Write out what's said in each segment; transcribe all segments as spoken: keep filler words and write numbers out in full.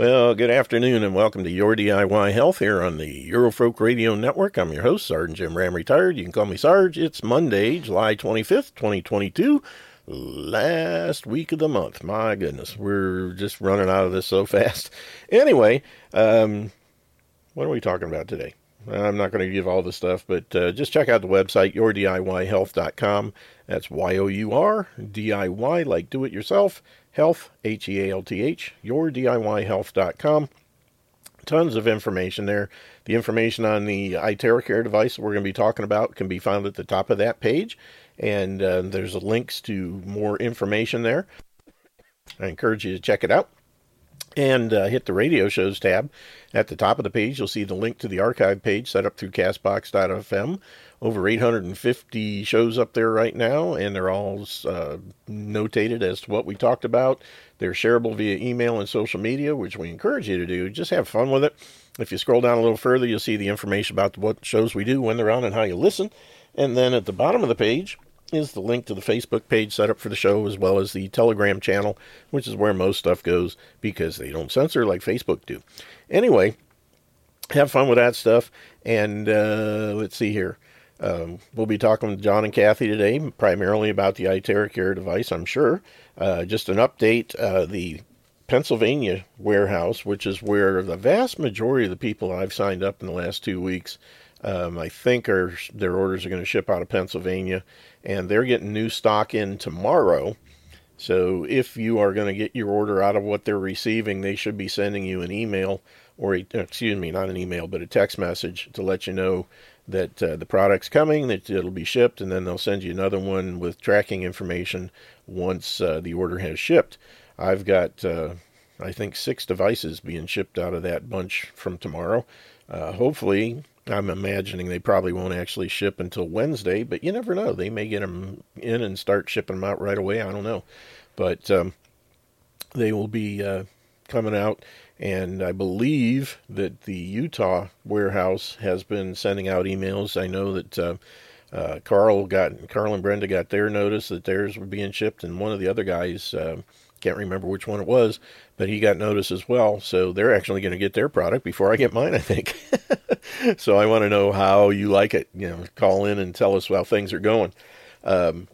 Well, good afternoon and welcome to Your D I Y Health here on the Eurofolk Radio Network. I'm your host, Sergeant Jim Ram, retired. You can call me Sarge. It's Monday, July twenty-fifth, twenty twenty-two, last week of the month. My goodness, we're just running out of this so fast. Anyway, um, what are we talking about today? I'm not going to give all the stuff, but uh, just check out the website, your D I Y health dot com. That's Y O U R, D I Y, like do it yourself, health, H E A L T H, your D I Y health dot com. Tons of information there. The information on the iTeraCare device that we're going to be talking about can be found at the top of that page, and uh, there's links to more information there. I encourage you to check it out. And uh, hit the radio shows tab at the top of the page. You'll see the link to the archive page set up through castbox dot f m. Over eight hundred fifty shows up there right now, and they're all uh, notated as to what we talked about. They're shareable via email and social media, which we encourage you to do. Just have fun with it. If you scroll down a little further, you'll see the information about what shows we do, when they're on, and how you listen. And then at the bottom of the page is the link to the Facebook page set up for the show, as well as the Telegram channel, which is where most stuff goes because they don't censor like Facebook do. Anyway, have fun with that stuff. And uh, let's see here. Um, we'll be talking with John and Cathie today, primarily about the iTeraCare device, I'm sure. Uh, just an update, uh, the Pennsylvania warehouse, which is where the vast majority of the people I've signed up in the last two weeks Um, I think are, their orders are going to ship out of Pennsylvania, and they're getting new stock in tomorrow. So if you are going to get your order out of what they're receiving, they should be sending you an email or, a, excuse me, not an email, but a text message to let you know that uh, the product's coming, that it'll be shipped, and then they'll send you another one with tracking information once uh, the order has shipped. I've got, uh, I think, six devices being shipped out of that bunch from tomorrow. Uh, hopefully... I'm imagining they probably won't actually ship until Wednesday, but you never know. They may get them in and start shipping them out right away. I don't know. But um, they will be uh, coming out, and I believe that the Utah warehouse has been sending out emails. I know that uh, uh, Carl got Carl and Brenda got their notice that theirs were being shipped, and one of the other guys, uh, can't remember which one it was, but he got notice as well. So they're actually going to get their product before I get mine, I think. So I want to know how you like it. You know, call in and tell us how things are going. Um,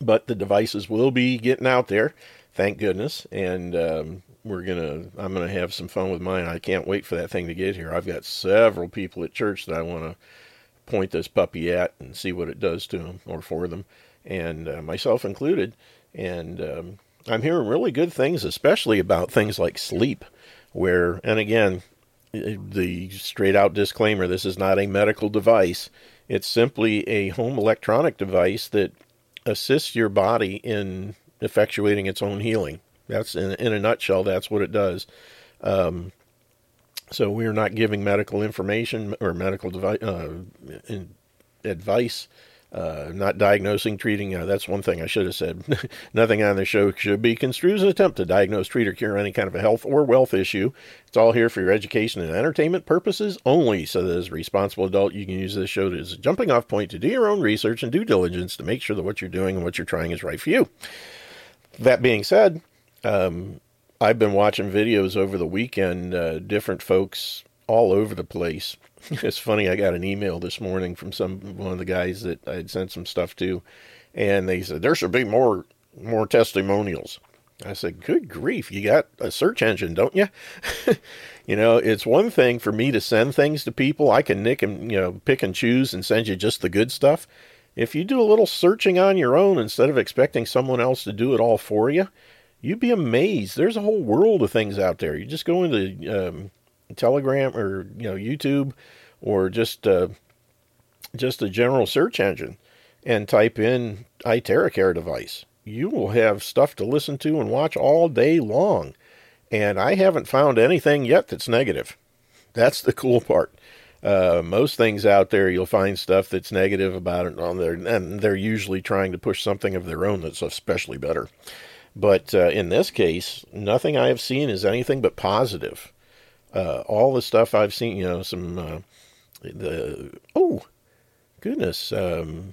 but the devices will be getting out there, thank goodness. And um, we're gonna, I'm gonna have some fun with mine. I can't wait for that thing to get here. I've got several people at church that I want to point this puppy at and see what it does to them or for them, and uh, myself included. And um, I'm hearing really good things, especially about things like sleep, where, and again, the straight out disclaimer, this is not a medical device. It's simply a home electronic device that assists your body in effectuating its own healing. That's in, in a nutshell, that's what it does. Um, so we're not giving medical information or medical device, uh, advice. Uh, not diagnosing, treating, uh, that's one thing I should have said. Nothing on the show should be construed as an attempt to diagnose, treat, or cure any kind of a health or wealth issue. It's all here for your education and entertainment purposes only. So that as a responsible adult, you can use this show as a jumping off point to do your own research and due diligence to make sure that what you're doing and what you're trying is right for you. That being said, um, I've been watching videos over the weekend, uh, different folks all over the place. It's funny, I got an email this morning from some one of the guys that I had sent some stuff to, and they said, there should be more more testimonials. I said, good grief, you got a search engine, don't you? You know, it's one thing for me to send things to people. I can nick and, you know, pick and choose and send you just the good stuff. If you do a little searching on your own instead of expecting someone else to do it all for you, you'd be amazed. There's a whole world of things out there. You just go into... Um, Telegram or, you know, YouTube or just uh, just a general search engine and type in iTeraCare device. You will have stuff to listen to and watch all day long. And I haven't found anything yet that's negative. That's the cool part. Uh, most things out there, you'll find stuff that's negative about it on there, and they're usually trying to push something of their own that's especially better. But uh, in this case, nothing I have seen is anything but positive. Uh, all the stuff I've seen, you know, some, uh, the, oh, goodness. Um,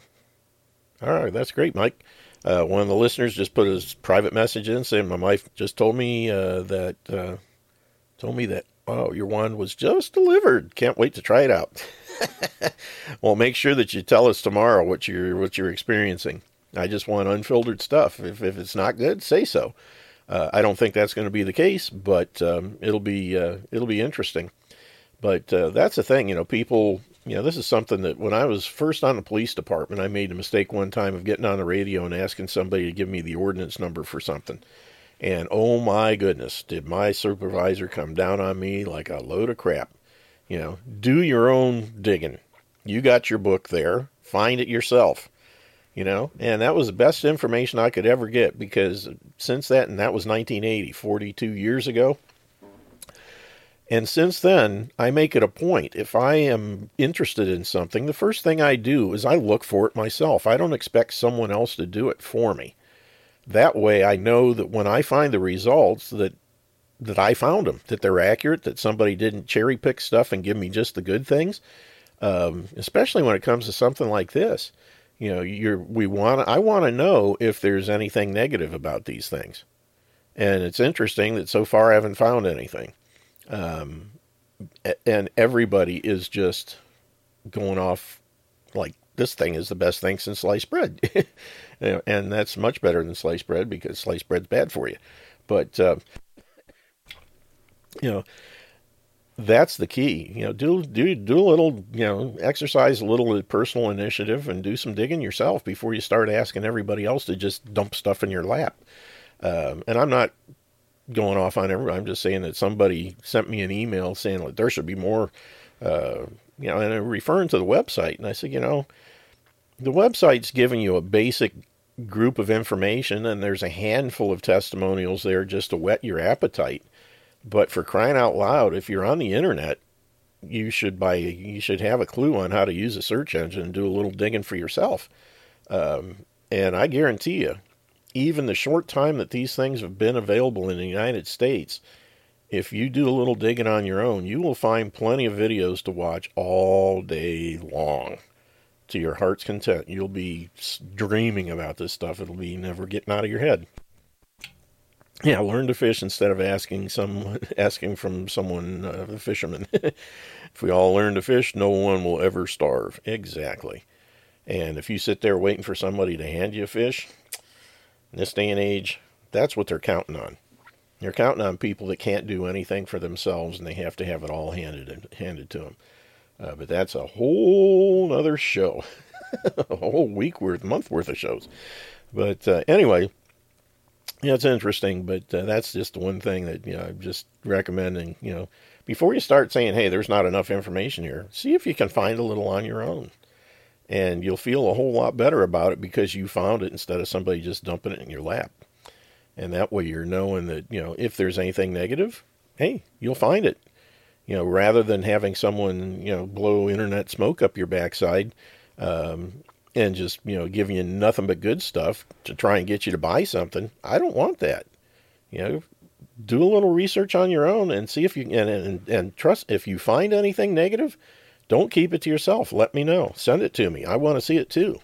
all right, that's great, Mike. Uh, one of the listeners just put his private message in saying, my wife just told me uh, that uh, told me that, wow, your wand was just delivered. Can't wait to try it out. Well, make sure that you tell us tomorrow what you're what you're experiencing. I just want unfiltered stuff. If if it's not good, say so. Uh, I don't think that's going to be the case, but um, it'll be uh, it'll be interesting. But uh, that's the thing, you know, people. You know, this is something that when I was first on the police department, I made a mistake one time of getting on the radio and asking somebody to give me the ordinance number for something. And oh my goodness, did my supervisor come down on me like a load of crap. You know, do your own digging. You got your book there. Find it yourself. You know, and that was the best information I could ever get, because since that, and that was nineteen eighty, forty-two years ago. And since then, I make it a point. If I am interested in something, the first thing I do is I look for it myself. I don't expect someone else to do it for me. That way, I know that when I find the results that that I found them, that they're accurate, that somebody didn't cherry pick stuff and give me just the good things. Um, especially when it comes to something like this, you know, you're we want. I want to know if there's anything negative about these things. And it's interesting that so far I haven't found anything. Um, and everybody is just going off like this thing is the best thing since sliced bread. And that's much better than sliced bread, because sliced bread's bad for you. But, uh, you know, that's the key, you know, do, do, do a little, you know, exercise a little personal initiative and do some digging yourself before you start asking everybody else to just dump stuff in your lap. Um, and I'm not going off on everybody. I'm just saying that somebody sent me an email saying like there should be more, uh, you know, and I'm referring to the website. And I said, you know, the website's giving you a basic group of information, and there's a handful of testimonials there just to whet your appetite. But for crying out loud, if you're on the internet, you should buy, you should have a clue on how to use a search engine and do a little digging for yourself. Um, and I guarantee you, even the short time that these things have been available in the United States, if you do a little digging on your own, you will find plenty of videos to watch all day long to your heart's content. You'll be dreaming about this stuff. It'll be never getting out of your head. Yeah, learn to fish instead of asking some asking from someone, uh, a fisherman. If we all learn to fish, no one will ever starve. Exactly. And if you sit there waiting for somebody to hand you a fish, in this day and age, that's what they're counting on. They're counting on people that can't do anything for themselves, and they have to have it all handed handed to them. Uh, but that's a whole other show, a whole week worth, month worth of shows. But uh, anyway. Yeah, it's interesting, but uh, that's just the one thing that, you know, I'm just recommending, you know, before you start saying, hey, there's not enough information here, see if you can find a little on your own, and you'll feel a whole lot better about it because you found it instead of somebody just dumping it in your lap. And that way you're knowing that, you know, if there's anything negative, hey, you'll find it, you know, rather than having someone, you know, blow internet smoke up your backside, um, and just, you know, giving you nothing but good stuff to try and get you to buy something. I don't want that. You know, do a little research on your own and see if you, and, and, and trust, if you find anything negative, don't keep it to yourself. Let me know. Send it to me. I want to see it too.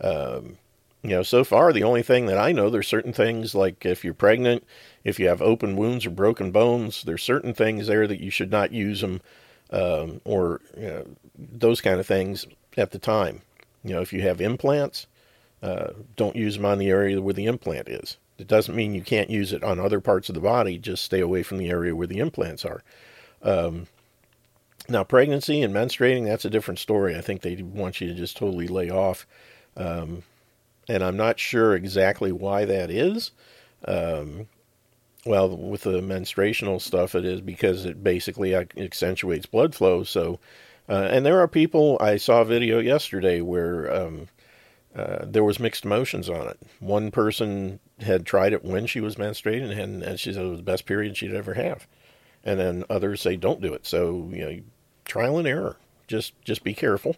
Um, you know, so far, the only thing that I know, there's certain things like if you're pregnant, if you have open wounds or broken bones, there's certain things there that you should not use them, um, or, you know, those kind of things at the time. You know, if you have implants, uh, don't use them on the area where the implant is. It doesn't mean you can't use it on other parts of the body. Just stay away from the area where the implants are. Um, now, pregnancy and menstruating, that's a different story. I think they want you to just totally lay off. Um, and I'm not sure exactly why that is. Um, well, with the menstruational stuff, it is because it basically accentuates blood flow. So, Uh, and there are people, I saw a video yesterday where um, uh, there was mixed emotions on it. One person had tried it when she was menstruating, and, and she said it was the best period she'd ever have. And then others say, don't do it. So, you know, trial and error. Just just be careful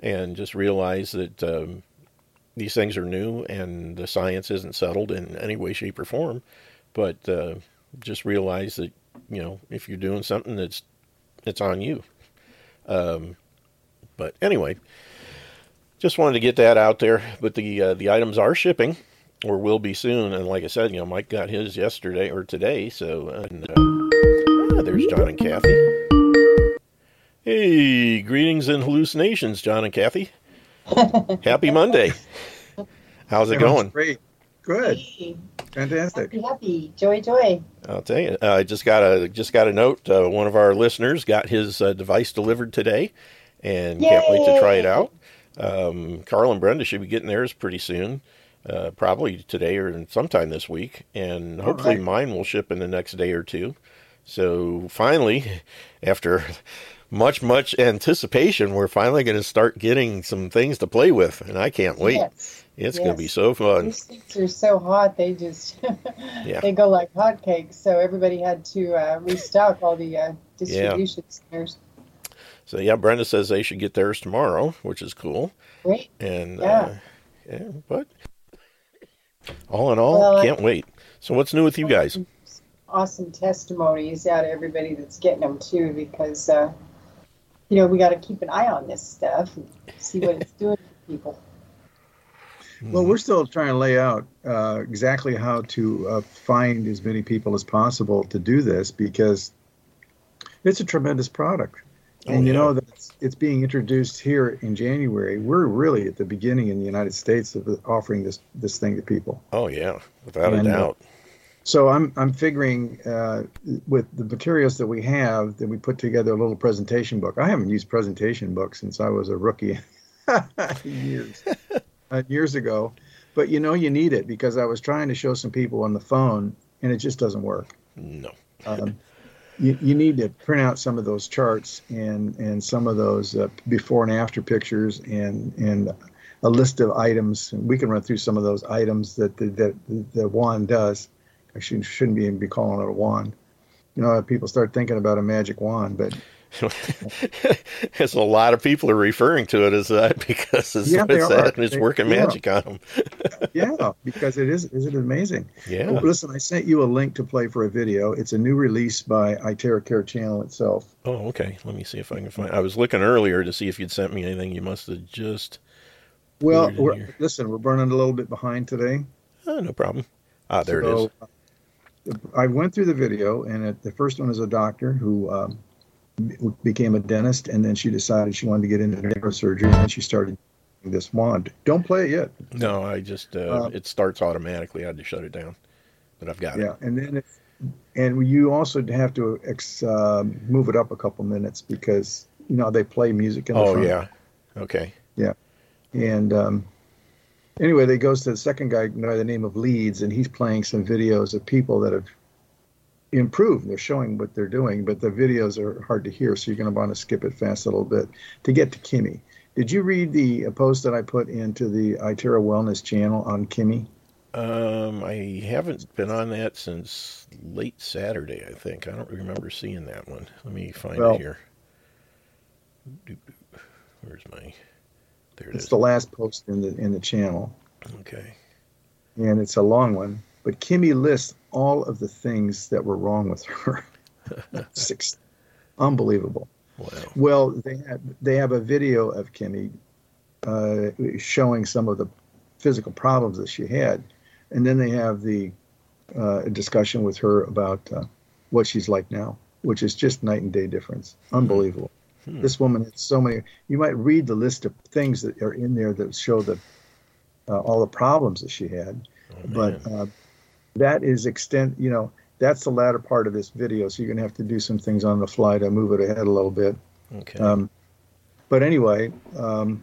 and just realize that um, these things are new and the science isn't settled in any way, shape, or form. But uh, just realize that, you know, if you're doing something, that's it's on you. Um, but anyway, just wanted to get that out there, but the, uh, the items are shipping or will be soon. And like I said, you know, Mike got his yesterday or today. So, and, uh, There's John and Cathie. Hey, greetings and hallucinations, John and Cathie. Happy Monday. How's it going? Great. Good. Hey. Fantastic. Happy, happy. Joy, joy. I'll tell you. Uh, I just got a, just got a note. Uh, one of our listeners got his uh, device delivered today and Yay. Can't wait to try it out. Um, Carl and Brenda should be getting theirs pretty soon. Uh, probably today or sometime this week, and hopefully right. mine will ship in the next day or two. So finally, after much, much anticipation, we're finally going to start getting some things to play with, and I can't wait. Yes. It's yes. going to be so fun. These things are so hot, they just yeah. they go like hotcakes, so everybody had to uh, restock all the uh, distribution yeah. centers. So, yeah, Brenda says they should get theirs tomorrow, which is cool. Great. And, yeah. Uh, yeah, but... All in all, well, can't I, wait. So what's new with you guys? Awesome testimonies out of everybody that's getting them, too, because, uh, you know, we got to keep an eye on this stuff and see what it's doing for people. Well, we're still trying to lay out uh, exactly how to uh, find as many people as possible to do this, because it's a tremendous product. Oh, and, you yeah. know, that's, it's being introduced here in January. We're really at the beginning in the United States of offering this, this thing to people. Oh, yeah, without and, a doubt. Uh, so I'm I'm figuring uh, with the materials that we have, that we put together a little presentation book. I haven't used presentation books since I was a rookie years, uh, years ago. But, you know, you need it, because I was trying to show some people on the phone, and it just doesn't work. No. Um, You, you need to print out some of those charts and, and some of those uh, before and after pictures and and a list of items. And we can run through some of those items that the, that the wand does. I shouldn't, shouldn't even be calling it a wand. You know, people start thinking about a magic wand, but... As a lot of people are referring to it as that, because it's, yeah, it's, that, it's they, working yeah. magic on them. Yeah, because it is isn't it amazing? Yeah. Well, listen, I sent you a link to play for a video. It's a new release by iTeraCare channel itself. Oh, okay. Let me see if I can find. I was looking earlier to see if you'd sent me anything. You must have just. Well, we're, listen, we're burning a little bit behind today. Oh, no problem. Ah, there so, it is. I went through the video, and it, the first one is a doctor who. Um, became a dentist, and then she decided she wanted to get into neurosurgery, and she started doing this wand. Don't play it yet. No, I just uh, um, it starts automatically. I had to shut it down, but I've got yeah, it. Yeah, and then it's, and you also have to ex, uh, move it up a couple minutes, because you know they play music in the oh front. Yeah, okay, yeah, and um, anyway, they goes to the second guy by the name of Leeds, and he's playing some videos of people that have. Improve. They're showing what they're doing, but the videos are hard to hear, so you're going to want to skip it fast a little bit to get to Kimmy. Did you read the post that I put into the iTera Wellness channel on Kimmy? Um, I haven't been on that since late Saturday, I think. I don't remember seeing that one. Let me find well, it here. Where's my... There it it's is. It's the last post in the in the channel. Okay. And it's a long one, but Kimmy lists all of the things that were wrong with her. Six, unbelievable. Wow. Well, they have, they have a video of Kimmy uh, showing some of the physical problems that she had. And then they have the uh, discussion with her about uh, what she's like now, which is just night and day difference. Unbelievable. Hmm. This woman has so many. You might read the list of things that are in there that show the, uh, all the problems that she had. Oh, but... Uh, That is extent, you know, that's the latter part of this video. So you're going to have to do some things on the fly to move it ahead a little bit. Okay. Um, but anyway, um,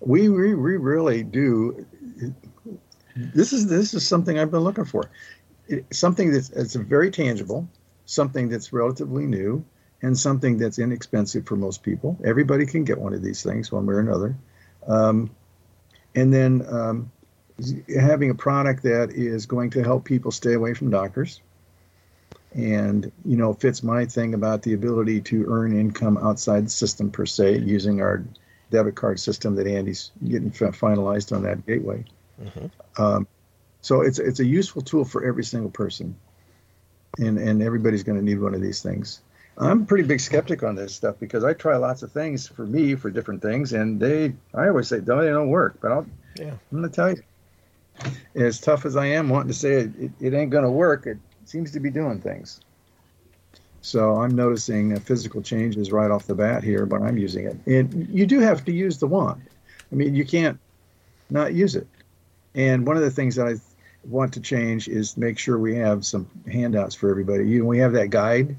we, we we really do. This is this is something I've been looking for. It, something that's it's very tangible, something that's relatively new, and something that's inexpensive for most people. Everybody can get one of these things one way or another. Um, and then... Um, having a product that is going to help people stay away from doctors, and you know fits my thing about the ability to earn income outside the system per se using our debit card system that Andy's getting finalized on that gateway. Mm-hmm. Um, so it's it's a useful tool for every single person, and and everybody's going to need one of these things. I'm a pretty big skeptic on this stuff because I try lots of things for me for different things, and they I always say no, they don't work, but I'll yeah I'm going to tell you. As tough as I am wanting to say it, it, it ain't going to work, it, seems to be doing things. So I'm noticing physical changes right off the bat here, but I'm using it. And you do have to use the wand. I mean, you can't not use it. And one of the things that I want to change is make sure we have some handouts for everybody. You know, we have that guide,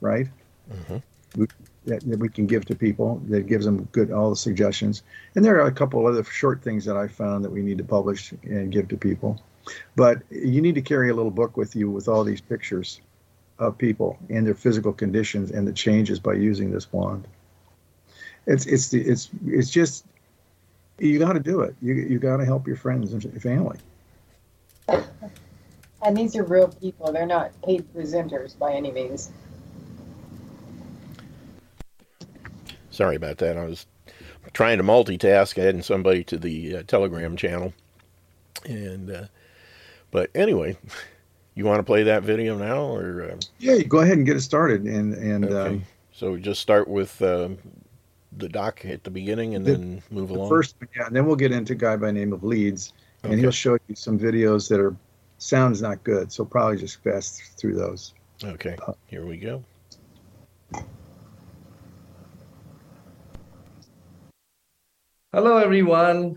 right? Mm-hmm. We, that, that we can give to people that gives them good all the suggestions. And there are a couple other short things that I found that we need to publish and give to people. But you need to carry a little book with you with all these pictures of people and their physical conditions and the changes by using this wand. It's it's the, it's it's just, you got to do it. You you got to help your friends and your family. And these are real people. They're not paid presenters by any means. Sorry about that. I was trying to multitask, adding somebody to the uh, Telegram channel. And uh, but anyway. You want to play that video now, or uh... yeah, you go ahead and get it started, and and okay. um, so we just start with uh, the doc at the beginning, and the, then move the along. First, yeah, and then we'll get into a guy by the name of Leeds, and okay. he'll show you some videos that are sounds not good, so probably just fast through those. Okay, uh, here we go. Hello, everyone.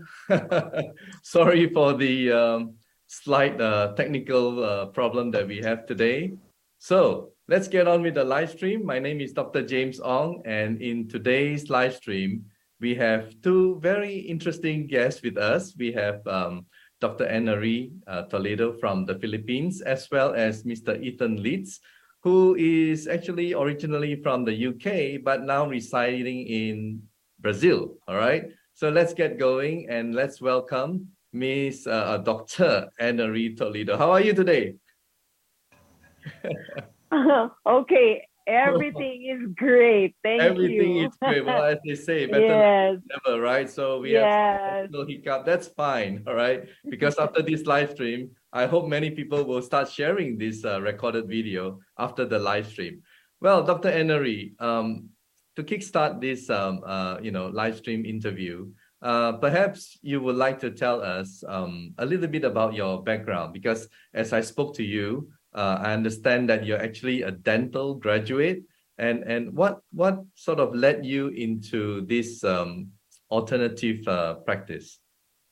Sorry for the. Um... slight uh, technical uh, problem that we have today. So let's get on with the live stream. My name is Doctor James Ong, and in today's live stream, we have two very interesting guests with us. We have um, Doctor Annery uh, Toledo from the Philippines, as well as Mister Ethan Leeds, who is actually originally from the U K, but now residing in Brazil, all right? So let's get going and let's welcome Miss uh, Doctor Annery Toledo. How are you today? Okay, everything is great. Thank everything you. Everything is great. Well, as they say, better yes. than ever, right? So we yes. have a little hiccup. That's fine, all right? Because after this live stream, I hope many people will start sharing this uh, recorded video after the live stream. Well, Doctor Annery, um, to kickstart this um, uh, you know, live stream interview, Uh, perhaps you would like to tell us um, a little bit about your background, because as I spoke to you, uh, I understand that you're actually a dental graduate, and, and what what sort of led you into this um, alternative uh, practice?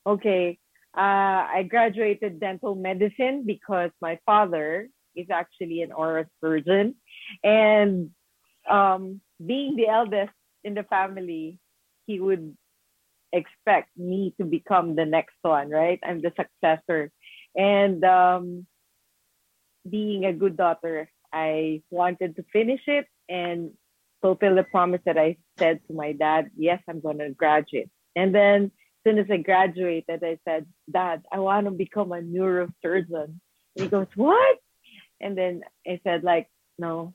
Okay, uh, I graduated dental medicine because my father is actually an oral surgeon, and um, being the eldest in the family, he would expect me to become the next one, right? I'm the successor. And um, being a good daughter, I wanted to finish it and fulfill the promise that I said to my dad, yes, I'm going to graduate. And then as soon as I graduated, I said, Dad, I want to become a neurosurgeon. And he goes, what? And then I said, like, no.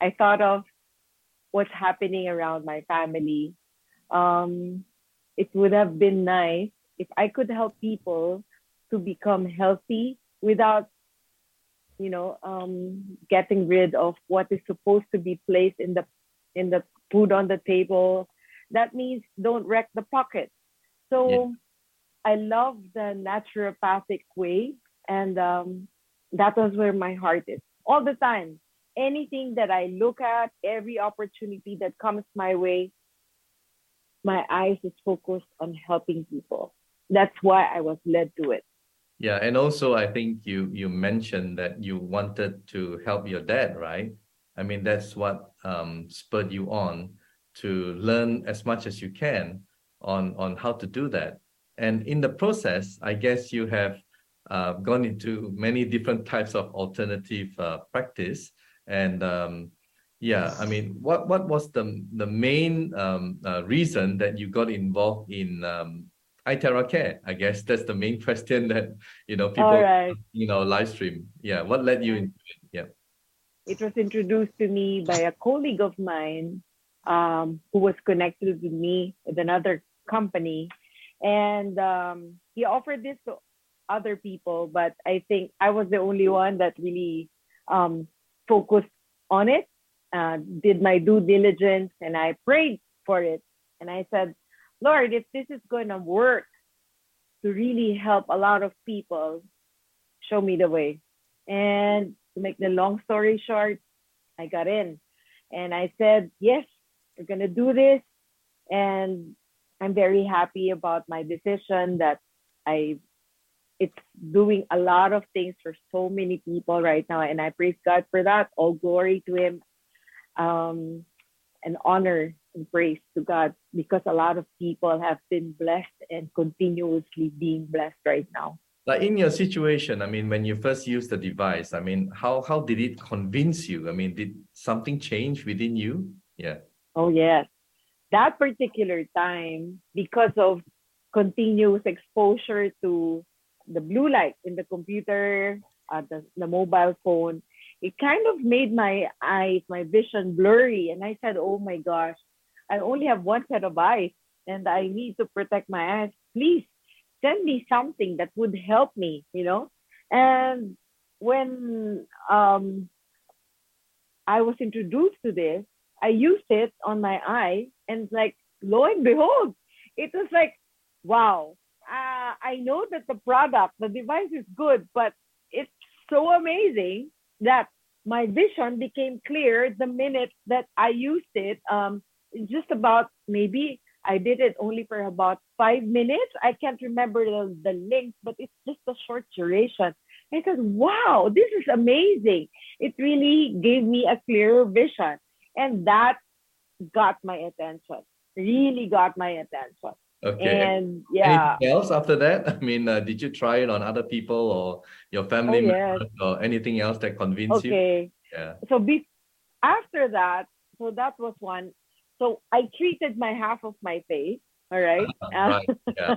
I thought of what's happening around my family. Um, It would have been nice if I could help people to become healthy without, you know, um, getting rid of what is supposed to be placed in the in the food on the table. That means don't wreck the pocket. So yeah. I love the naturopathic way, and um, that was where my heart is all the time. Anything that I look at, every opportunity that comes my way, my eyes is focused on helping people. That's why I was led to it. Yeah, and also I think you you mentioned that you wanted to help your dad, right? I mean, that's what um, spurred you on to learn as much as you can on, on how to do that. And in the process, I guess you have uh, gone into many different types of alternative uh, practice. And um, yeah, I mean, what, what was the the main um, uh, reason that you got involved in um, iTeraCare? I guess that's the main question that, you know, people, right. you know, live stream. Yeah, what led you into it? Yeah. It was introduced to me by a colleague of mine um, who was connected with me with another company. And um, he offered this to other people, but I think I was the only one that really um, focused on it. Uh, did my due diligence, and I prayed for it. And I said, Lord, if this is going to work to really help a lot of people, show me the way. And to make the long story short, I got in and I said, yes, we're going to do this. And I'm very happy about my decision that I, it's doing a lot of things for so many people right now. And I praise God for that. All glory to him. Um, and honor and praise to God, because a lot of people have been blessed and continuously being blessed right now. Like in your situation, I mean, when you first used the device, I mean, how, how did it convince you? I mean, did something change within you? Yeah. Oh, yes. That particular time, because of continuous exposure to the blue light in the computer, uh, the, the mobile phone, it kind of made my eyes, my vision blurry. And I said, oh my gosh, I only have one set of eyes and I need to protect my eyes. Please send me something that would help me, you know? And when um, I was introduced to this, I used it on my eye and like, lo and behold, it was like, wow, uh, I know that the product, the device is good, but it's so amazing that my vision became clear the minute that I used it. Um, just about maybe I did it only for about five minutes. I can't remember the, the length, but it's just a short duration. I said, wow, this is amazing. It really gave me a clearer vision. And that got my attention, really got my attention. Okay. And yeah. Anything else after that? I mean, uh, did you try it on other people or your family oh, members yes. or anything else that convinced okay. you? Okay. Yeah. So be- after that, so that was one. So I treated my half of my face, all right? Uh, right. Yeah.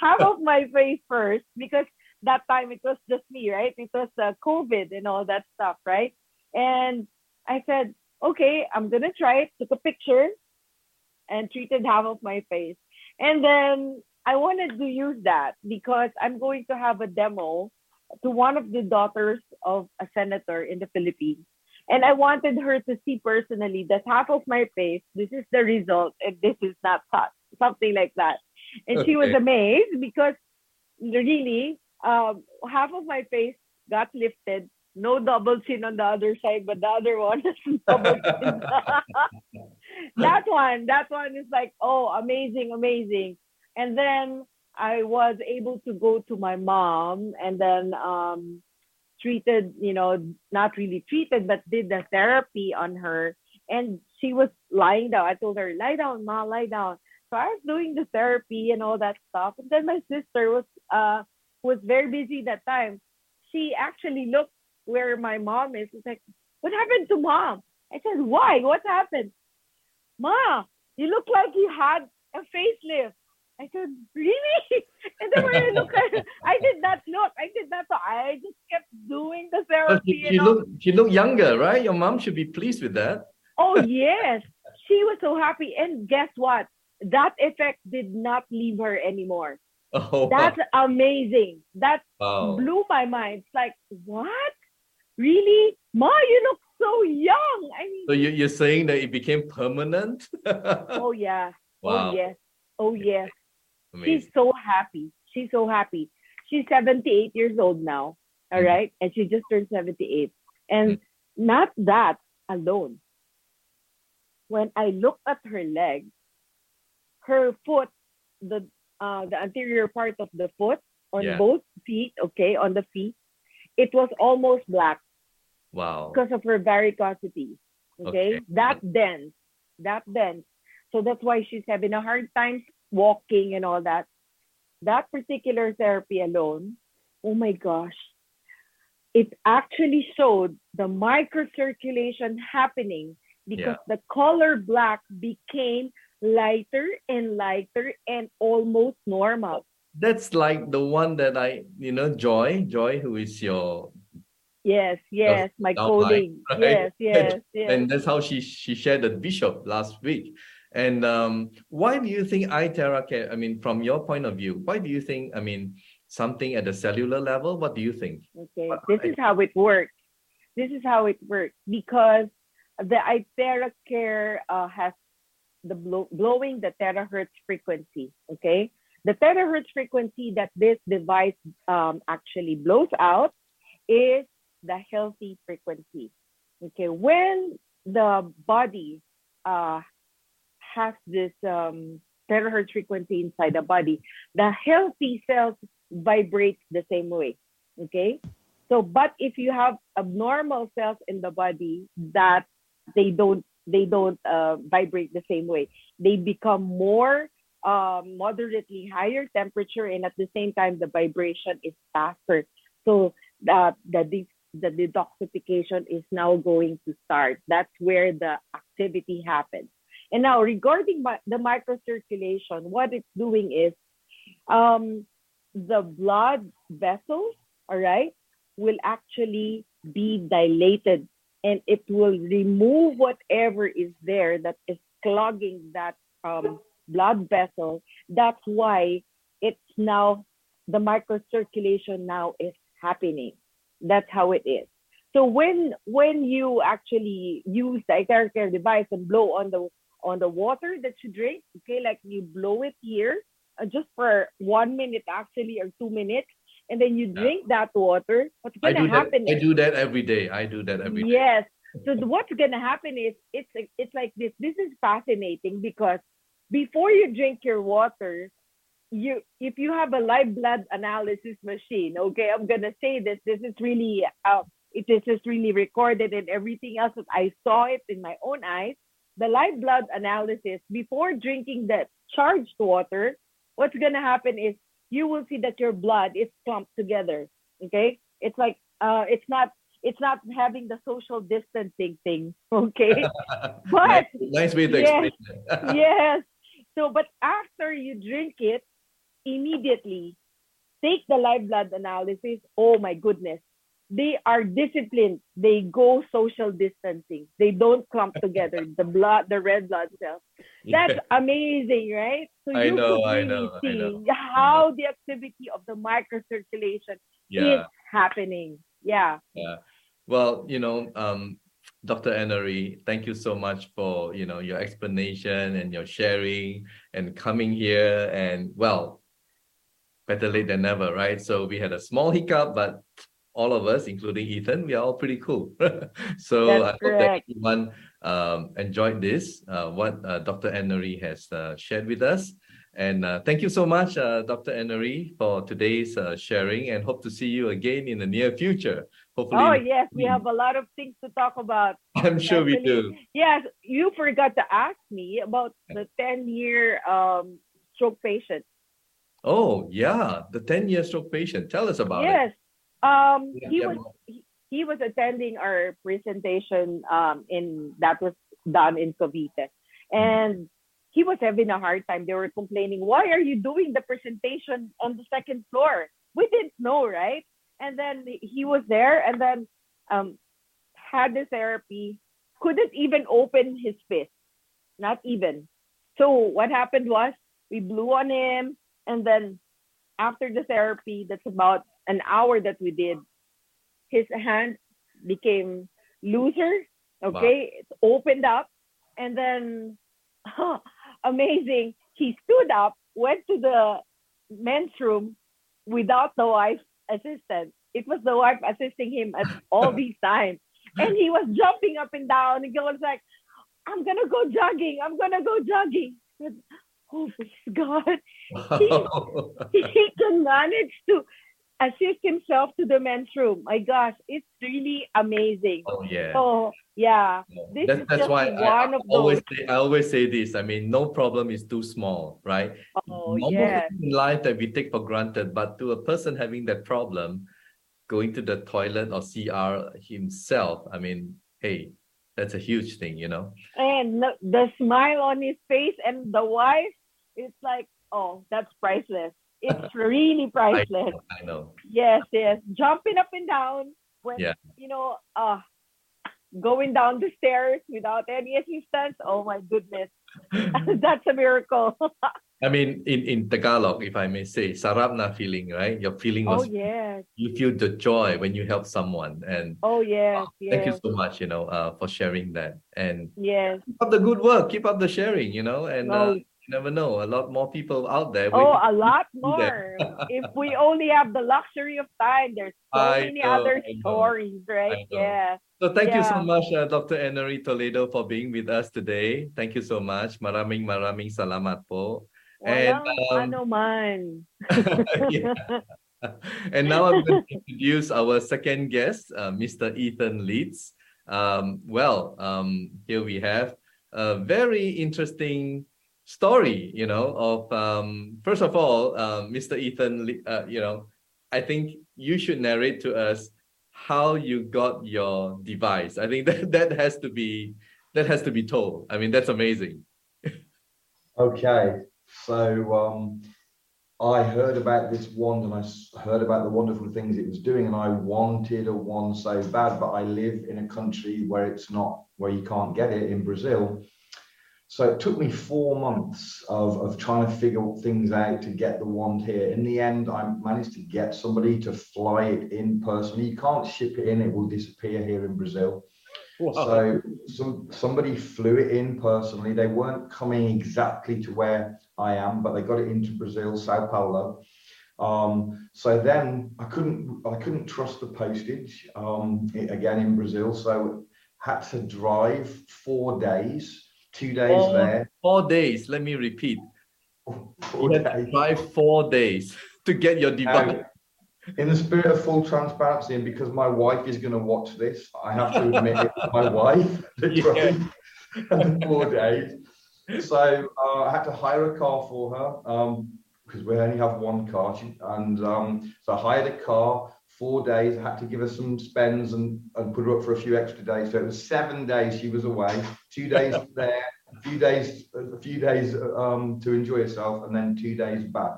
Half of my face first, because that time it was just me, right? It was uh, COVID and all that stuff, right? And I said, okay, I'm going to try it. Took a picture and treated half of my face. And then I wanted to use that because I'm going to have a demo to one of the daughters of a senator in the Philippines. And I wanted her to see personally that half of my face, this is the result, and this is not touched, something like that. And okay. she was amazed because really um, half of my face got lifted. No double chin on the other side, but the other one is double chin. That one, that one is like, oh, amazing, amazing. And then I was able to go to my mom and then um, treated, you know, not really treated, but did the therapy on her. And she was lying down. I told her, lie down, Ma, lie down. So I was doing the therapy and all that stuff. And then my sister was uh was very busy that time. She actually looked where my mom is. It's like, what happened to Mom? I said, why? What happened? Ma, you look like you had a facelift. I said, really? And then when I look at her, I did not look. I did not. I just kept doing the therapy. She, she, look, she looked younger, right? Your mom should be pleased with that. Oh, yes. She was so happy. And guess what? That effect did not leave her anymore. Oh, that's wow. amazing. That wow. blew my mind. It's like, what? Really? Ma, you look so young. I mean, so you, you're saying that it became permanent? Oh, yeah. Wow. Oh, yes. Oh, yes. Amazing. She's so happy. She's so happy. She's seventy-eight years old now. All mm. right. And she just turned seventy-eight. And mm. not that alone. When I look at her leg, her foot, the uh, the anterior part of the foot on yeah. both feet, okay, on the feet, it was almost black. Wow. Because of her varicosity. Okay? okay. That dense. That dense. So that's why she's having a hard time walking and all that. That particular therapy alone, oh my gosh, it actually showed the microcirculation happening because yeah. the color black became lighter and lighter and almost normal. That's like the one that I, you know, Joy, Joy, who is your... Yes, yes, my colleague. Right? Yes, yes, yes. And that's how she, she shared the bishop last week. And um, why do you think iTeraCare, I mean, from your point of view, why do you think, I mean, something at the cellular level? What do you think? Okay, what, this I, is how it works. This is how it works because the iTeraCare uh, has the blow, blowing the terahertz frequency, okay? The terahertz frequency that this device um, actually blows out is the healthy frequency. Okay, when the body uh, has this um, terahertz frequency inside the body, the healthy cells vibrate the same way. Okay, so but if you have abnormal cells in the body that they don't they don't uh, vibrate the same way, they become more um, moderately higher temperature, and at the same time the vibration is faster. So uh, the the the detoxification is now going to start. That's where the activity happens. And now regarding my, the microcirculation, what it's doing is um, the blood vessels, all right, will actually be dilated, and it will remove whatever is there that is clogging that um, blood vessel. That's why it's now, the microcirculation now is happening. That's how it is. So when when you actually use the iTeraCare device and blow on the on the water that you drink, okay, like you blow it here uh, just for one minute actually or two minutes, and then you drink yeah. that water. What's going to happen? That. I do that every day. I do that every day. Yes. So what's going to happen is it's it's like this. This is fascinating because before you drink your water, You, if you have a live blood analysis machine, okay, I'm gonna say this. This is really, uh, it is just really recorded and everything else that I saw it in my own eyes. The live blood analysis before drinking the charged water, what's gonna happen is you will see that your blood is clumped together. Okay, it's like uh, it's not, it's not having the social distancing thing. Okay, but nice way to explain that. Yes. So, but after you drink it, immediately take the live blood analysis. Oh my goodness, they are disciplined. They go social distancing. They don't clump together. The blood, the red blood cells. That's yeah. amazing, right? So I you know, can really I know, see I know. how I know. the activity of the microcirculation yeah. is happening. Yeah. Yeah. Well, you know, um, Doctor Annery, thank you so much for, you know, your explanation and your sharing and coming here, and well, better late than never, right? So we had a small hiccup, but all of us, including Ethan, we are all pretty cool. So That's I correct. hope that everyone um, enjoyed this, uh, what uh, Doctor Annery has uh, shared with us. And uh, thank you so much, uh, Doctor Annery, for today's uh, sharing, and hope to see you again in the near future. Hopefully. Oh, yes, we have a lot of things to talk about. I'm sure Actually, we do. Yes, you forgot to ask me about the ten-year um, stroke patient. Oh, yeah, the ten-year stroke patient. Tell us about yes. it. Yes, um, he was he, he was attending our presentation um, in that was done in Cavite. And he was having a hard time. They were complaining, why are you doing the presentation on the second floor? We didn't know, right? And then he was there and then um, had the therapy, couldn't even open his fist, not even. So what happened was we blew on him. And then after the therapy, that's about an hour that we did, his hand became looser. Okay, wow. It opened up. And then, huh, amazing. He stood up, went to the men's room without the wife assistant. It was the wife assisting him at all these times. And he was jumping up and down. And he was like, I'm going to go jogging. I'm going to go jogging. And, oh, my God. Wow. He, he can manage to assist himself to the men's room. My gosh, it's really amazing. Oh, yeah. So, yeah. yeah. This that's is that's why I, I, always say, I always say this. I mean, no problem is too small, right? Oh, yeah. In life that we take for granted, but to a person having that problem, going to the toilet or C R himself, I mean, hey, that's a huge thing, you know? And look, the smile on his face and the wife, it's like, oh, that's priceless. It's really priceless. I know, I know. Yes, yes. Jumping up and down when yeah. you know, uh going down the stairs without any assistance. Oh my goodness. That's a miracle. I mean, in, in Tagalog, if I may say, sarap na feeling, right? Your feeling was, oh, yes. you feel the joy when you help someone. And oh yes, wow, yes. thank you so much, you know, uh, for sharing that. And yes. keep up the good work, keep up the sharing, you know, and oh, uh, You never know. A lot more people out there. Oh, a lot more. If we only have the luxury of time, there's so I many know, other stories, right? Yeah. So thank yeah. you so much, uh, Doctor Annery Toledo, for being with us today. Thank you so much. Maraming maraming salamat po. Walang and, um, ano man. yeah. And now I'm going to introduce our second guest, uh, Mister Ethan Leeds. Um, well, um, here we have a very interesting story, you know, of, um, first of all, uh, Mister Ethan, Le- uh, you know, I think you should narrate to us how you got your device. I think that, that has to be, that has to be told. I mean, that's amazing. Okay. So, um, I heard about this wand and I heard about the wonderful things it was doing, and I wanted a wand so bad, but I live in a country where it's not, where you can't get it, in Brazil. So it took me four months of, of trying to figure things out to get the wand here. In the end, I managed to get somebody to fly it in person. You can't ship it in, it will disappear here in Brazil. Wow. So some, somebody flew it in personally. They weren't coming exactly to where I am, but they got it into Brazil, Sao Paulo. Um, so then I couldn't, I couldn't trust the postage, um, again in Brazil. So had to drive four days. Two days four, there. Four days. Let me repeat. Four you had to drive four days to get your device. Um, in the spirit of full transparency, and because my wife is going to watch this, I have to admit it to my wife. The yeah. drive four days. So uh, I had to hire a car for her um, because we only have one car, and um, so I hired a car. Four days. I had to give her some spends and, and put her up for a few extra days. So it was seven days she was away. Two days there, a few days, a few days um, to enjoy herself, and then two days back.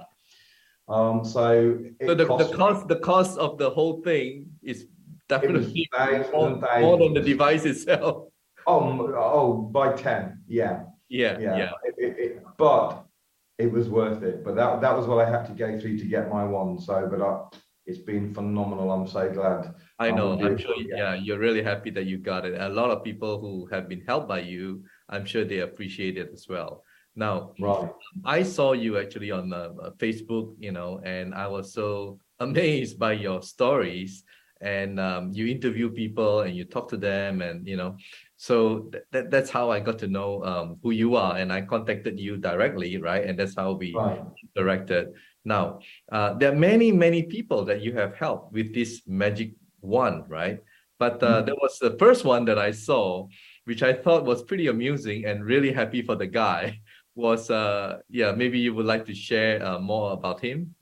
Um, so it so the, cost, the cost, the cost of the whole thing is definitely more, more than the device itself. Oh, oh, by ten, yeah, yeah, yeah. yeah. It, it, it, but it was worth it. But that that was what I had to go through to get my one. So, but I. It's been phenomenal. I'm so glad. I know. Um, I'm sure. Yeah. yeah, you're really happy that you got it. A lot of people who have been helped by you, I'm sure they appreciate it as well. Now, right. I saw you actually on uh, Facebook, you know, and I was so amazed by your stories. And um, you interview people and you talk to them, and you know, so th- th- that's how I got to know um, who you are. And I contacted you directly, right? And that's how we right. interacted. Now, uh, there are many, many people that you have helped with this magic wand, right? But uh, mm-hmm. there was the first one that I saw, which I thought was pretty amusing and really happy for the guy, was, uh, yeah, maybe you would like to share uh, more about him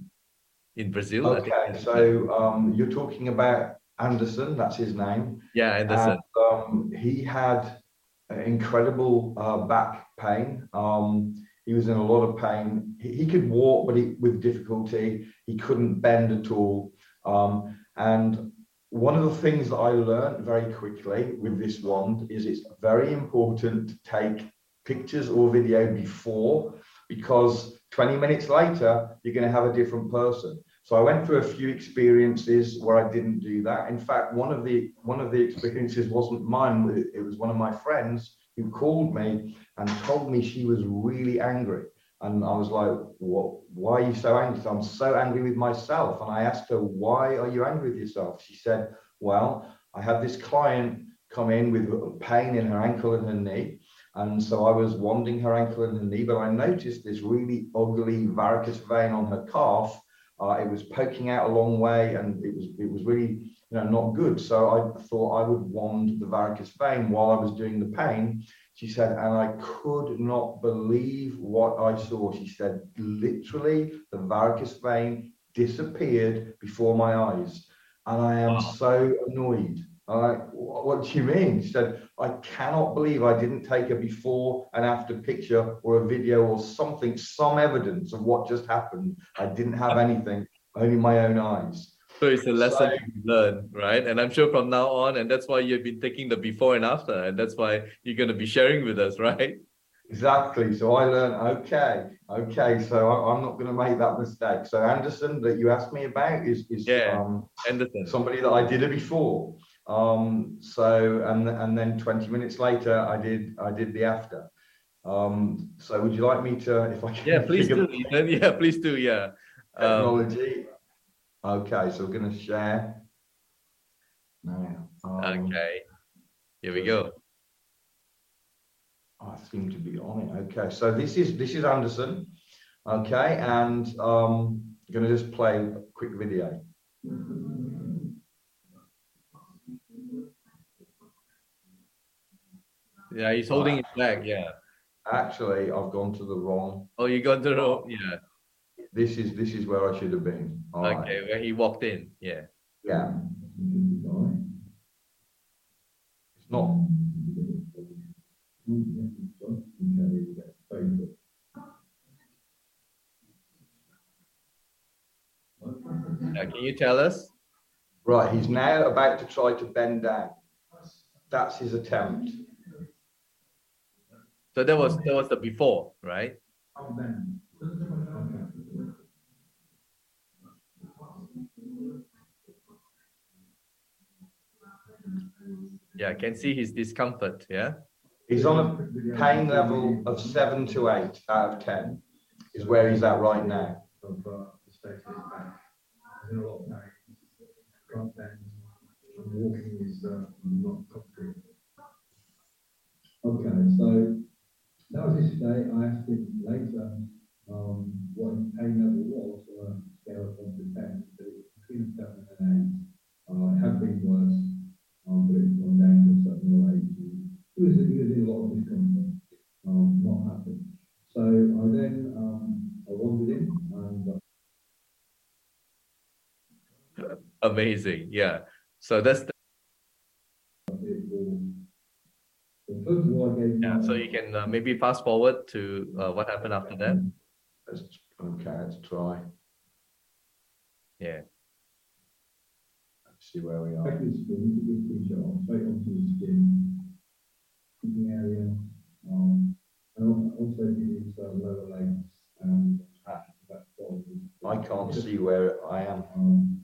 in Brazil. Okay, I think. So um, you're talking about Anderson, that's his name. Yeah, Anderson. And, um, he had incredible uh, back pain. Um, He was in a lot of pain. He, he could walk, but he, with difficulty. He couldn't bend at all. Um, and one of the things that I learned very quickly with this wand is it's very important to take pictures or video before, because twenty minutes later, you're going to have a different person. So I went through a few experiences where I didn't do that. In fact, one of the one of the experiences wasn't mine. It was one of my friends who called me and told me she was really angry. And I was like, what, why are you so angry? I'm so angry with myself. And I asked her, why are you angry with yourself? She said, well, I had this client come in with pain in her ankle and her knee. And so I was wanding her ankle and her knee, but I noticed this really ugly varicose vein on her calf. Uh, it was poking out a long way, and it was it was really, you know, not good. So I thought I would wand the varicose vein while I was doing the pain. She said, and I could not believe what I saw. She said, literally, the varicose vein disappeared before my eyes. And I am wow. so annoyed. I'm like, what do you mean? She said, I cannot believe I didn't take a before and after picture or a video or something, some evidence of what just happened. I didn't have anything, only my own eyes. So it's a lesson so, you learn, right? And I'm sure from now on, and that's why you've been taking the before and after, and that's why you're going to be sharing with us, right? Exactly. So I learned, okay, okay. So I, I'm not going to make that mistake. So Anderson, that you asked me about, is, is yeah, um, Anderson. Somebody that I did it before. Um, so, and, and then twenty minutes later, I did, I did the after. Um, so would you like me to, if I can? Yeah, please do. Yeah, please do. Yeah. Technology. Um, okay, so we're going to share. Now. Um, okay. Here we go. I seem to be on it. Okay, so this is this is Anderson. Okay, and um, I'm going to just play a quick video. Yeah, he's holding his leg. Yeah. Actually, I've gone to the wrong. Oh, you got the wrong. Yeah. This is this is where I should have been. All okay, right. Where he walked in. Yeah. Yeah. It's not. Now, can you tell us? Right, he's now about to try to bend down. That's his attempt. So that was that was the before, right? Yeah, I can see his discomfort. Yeah. He's on a pain level of seven to eight out of ten is where he's at right now. Walking is not comfortable. Okay, so that was his day. I asked him later um, what his pain level was on a scale of one to ten. But it was between seven and eight. Uh, it had been worse, um, but it's gone down to a certain rate. He was using a lot of discomfort, um, not happy. So I then um, I wandered in and. Uh, Amazing, yeah. So that's the. So first of all, I gave yeah, so you can uh, maybe fast forward to uh, what happened after that. Let's, okay, let's try. Yeah. Let's see where we are. Area, um, and also use uh, lower legs and ah, that sort of. I can't see where I am. Um,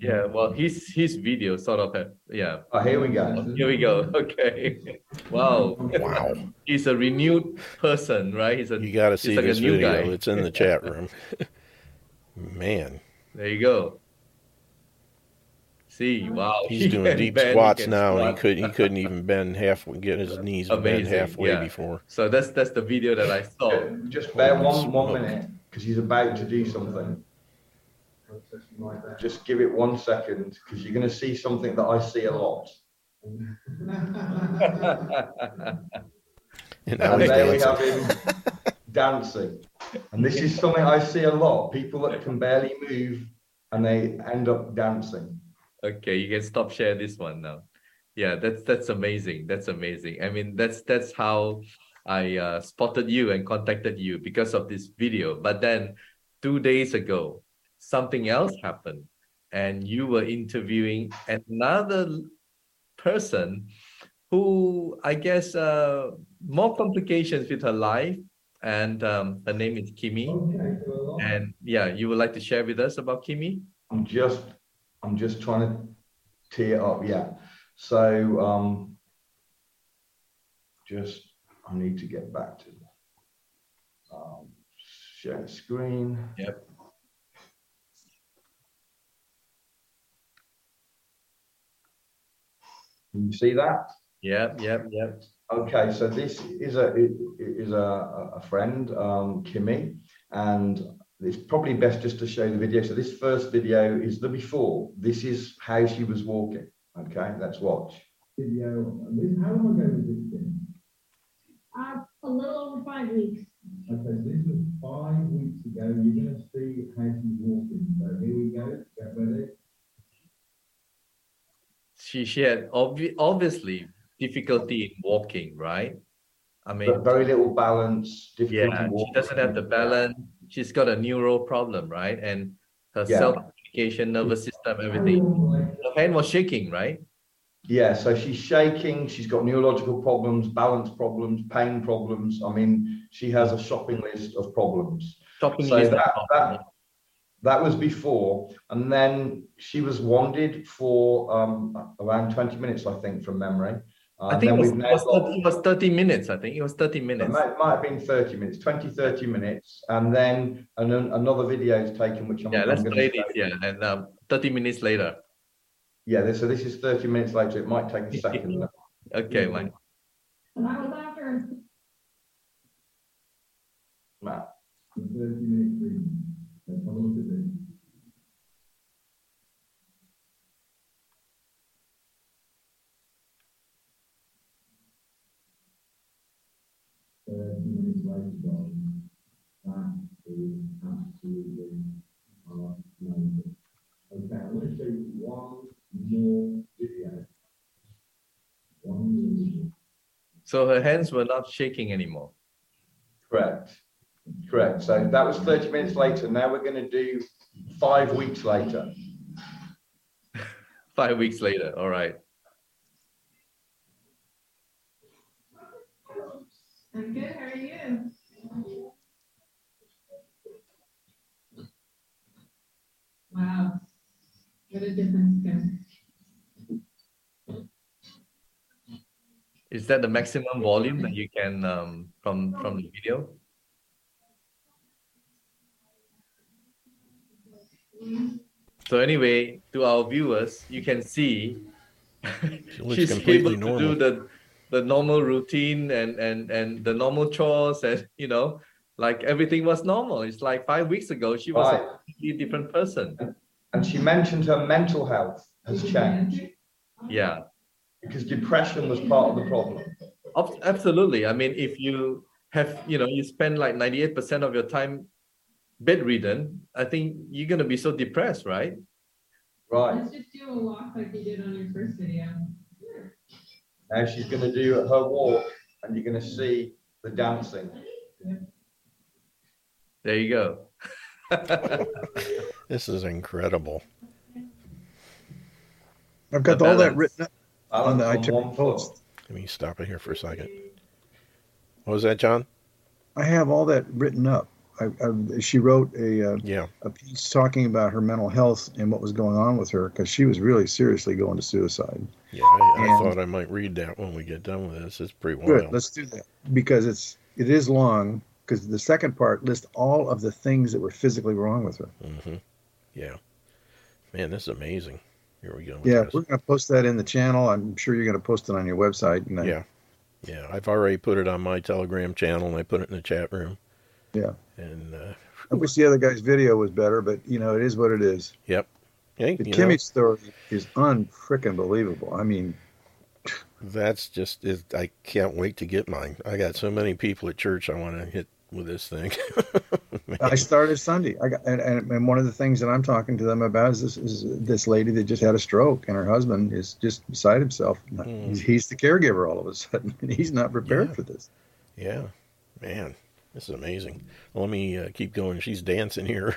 yeah, well, his his video sort of, uh, yeah. Oh, here we go. Oh, here we go. Okay. Wow. Wow. He's a renewed person, right? He's a. You got to see like this video. Guy. It's in the chat room. Man. There you go. See, wow. He's he doing deep squats now, squat. and he couldn't he couldn't even bend halfway, get his knees Amazing. bent halfway yeah. before. So that's that's the video that I saw. Just bear oh, one one smoke. minute, because he's about to do something. Just give it one second, because you're going to see something that I see a lot. and and there dancing. we have him dancing, and this is something I see a lot. People that can barely move and they end up dancing. Okay, you can stop share this one now. Yeah, that's that's amazing. That's amazing. I mean, that's that's how I uh, spotted you and contacted you because of this video. But then two days ago, something else happened, and you were interviewing another person who, I guess, uh, more complications with her life. And um, her name is Kimmy. Okay, well, and yeah, you would like to share with us about Kimmy? I'm just... I'm just trying to tear up, yeah. So, um, just, I need to get back to um, share screen. Yep. Can you see that? Yep, yep, yep. Okay, so this is a is a, a friend, um, Kimmy, and it's probably best just to show the video. So this first video is the before. This is how she was walking. Okay, let's watch. Video. How long ago was this been? Uh, a little over five weeks. Okay, so this was five weeks ago. You're going to see how she's walking. So here we go. Get ready. She she had obvi- obviously difficulty in walking, right? I mean, but very little balance. Yeah, she doesn't have the balance. She's got a neural problem, right? And her yeah. self-communication, nervous system, everything. Her hand was shaking, right? Yeah, so she's shaking. She's got neurological problems, balance problems, pain problems. I mean, she has a shopping list of problems. Shopping so list. That, that, that was before. And then she was wanded for um, around twenty minutes, I think, from memory. Uh, I think it was, it, was got, it was thirty minutes. I think it was thirty minutes. It might, might have been thirty minutes, twenty, thirty minutes. And then and then another video is taken, which I'm, yeah, I'm let's play this. Yeah, and um, thirty minutes later. Yeah, this, so this is thirty minutes later. It might take a second. Okay, Wayne. Wow, doctor. Wow. thirty minutes later, though, that is absolutely amazing. Okay, I'm going to show you one more video. One more video. So her hands were not shaking anymore. Correct. Correct. So that was thirty minutes later. Now we're going to do five weeks later. Five weeks later. All right. I'm good. How are you? Wow. What a difference there. Is that the maximum volume that you can um, from from the video? So anyway, to our viewers, you can see she's able to normal. do the the normal routine and, and, and the normal chores, and, you know, like everything was normal. It's like five weeks ago, she was right. a completely different person. And, and she mentioned her mental health has changed. Yeah. Because depression was part of the problem. Absolutely. I mean, if you have, you know, you spend like ninety-eight percent of your time bedridden, I think you're going to be so depressed, right? Right. Let's just do a walk like you did on your first video. Now she's going to do her walk, and you're going to see the dancing. There you go. This is incredible. I've got all that written up on the iTunes post. Let me stop it here for a second. What was that, John? I have all that written up. I, I, she wrote a, uh, yeah. a piece talking about her mental health and what was going on with her, because she was really seriously going to suicide. Yeah, I, I and, thought I might read that when we get done with this. It's pretty wild. Good, let's do that, because it's it is long, because the second part lists all of the things that were physically wrong with her. Mm-hmm. Yeah. Man, this is amazing. Here we go. Yeah, this. We're going to post that in the channel. I'm sure you're going to post it on your website. And yeah. I, yeah, I've already put it on my Telegram channel, and I put it in the chat room. Yeah. And uh, I wish the other guy's video was better, but, you know, it is what it is. Yep. Hey, the Kimmy know, story is unfrickin' believable. I mean, that's just, it, I can't wait to get mine. I got so many people at church I want to hit with this thing. I started Sunday. I got, and, and, and one of the things that I'm talking to them about is this, is this lady that just had a stroke, and her husband is just beside himself. Mm. He's, he's the caregiver all of a sudden, and he's not prepared yeah. for this. Yeah. Man. This is amazing. Well, let me uh, keep going. She's dancing here.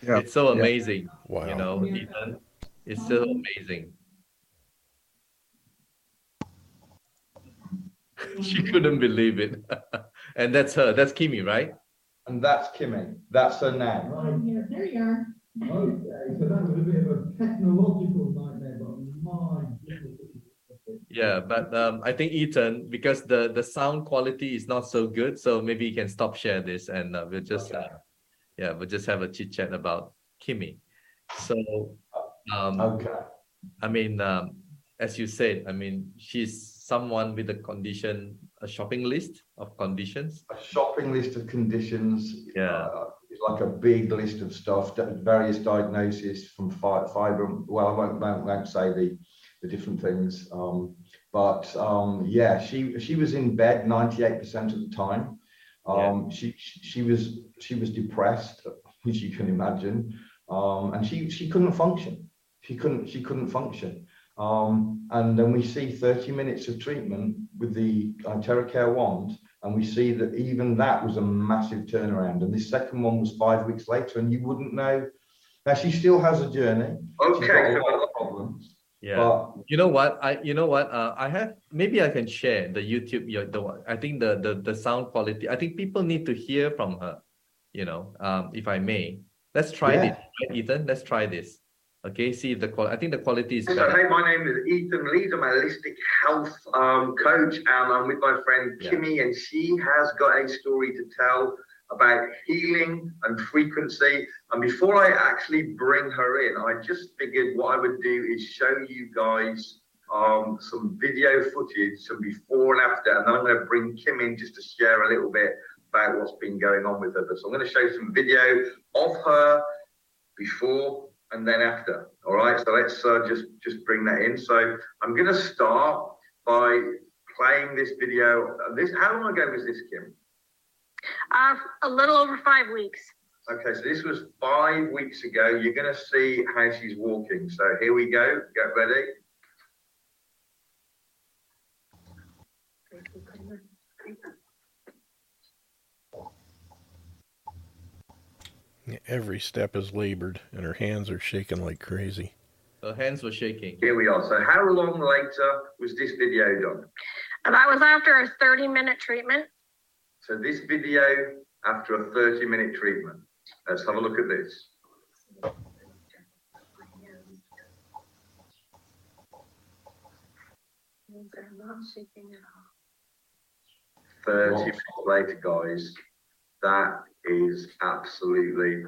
Yeah. It's so amazing. Yeah. Wow. You know, Ethan, it's so amazing. She couldn't believe it. And that's her. That's Kimmy, right? And that's Kimmy. That's her name. Right here. There you are. Okay. So that was a bit of a technological nightmare, but my goodness. Yeah, but um, I think Ethan, because the, the sound quality is not so good, so maybe you can stop share this, and uh, we'll just okay. uh, yeah, we'll just have a chit chat about Kimmy. So, um, okay. I mean, um, as you said, I mean, she's someone with a condition, a shopping list of conditions. A shopping list of conditions. Yeah, uh, it's like a big list of stuff. Various diagnoses from fi- fibrom. Well, I won't, won't, won't say the. The different things, um, but um, yeah, she she was in bed ninety-eight percent of the time. Um, yeah. She she was she was depressed, as you can imagine, um, and she she couldn't function. She couldn't she couldn't function. Um, and then we see thirty minutes of treatment with the iTeraCare wand, and we see that even that was a massive turnaround. And this second one was five weeks later, and you wouldn't know. Now she still has a journey. Okay. She's got a lot of problems. Yeah, wow. You know what? I you know what? Uh, I have maybe I can share the YouTube. Your, the I think the, the the sound quality. I think people need to hear from her. You know, um, if I may, let's try yeah. this, right, Ethan. Let's try this. Okay, see if the quality, I think the quality is better. Hey, my name is Ethan Leeds. I'm a holistic health um, coach, and I'm with my friend Kimmy, yeah. and she has got a story to tell about healing and frequency. And before I actually bring her in, I just figured what I would do is show you guys um, some video footage, some before and after, and then I'm going to bring Kim in just to share a little bit about what's been going on with her. But so I'm going to show some video of her before and then after. All right, so let's uh, just just bring that in. So I'm going to start by playing this video. This, how long ago was this, Kim? Uh, a little over five weeks. Okay, so this was five weeks ago. You're going to see how she's walking. So here we go. Get ready. Every step is labored, and her hands are shaking like crazy. Her hands were shaking. Here we are. So how long later was this video done? And that was after a thirty-minute treatment. So this video after a thirty-minute treatment. Let's have a look at this. thirty minutes later, guys. That is absolutely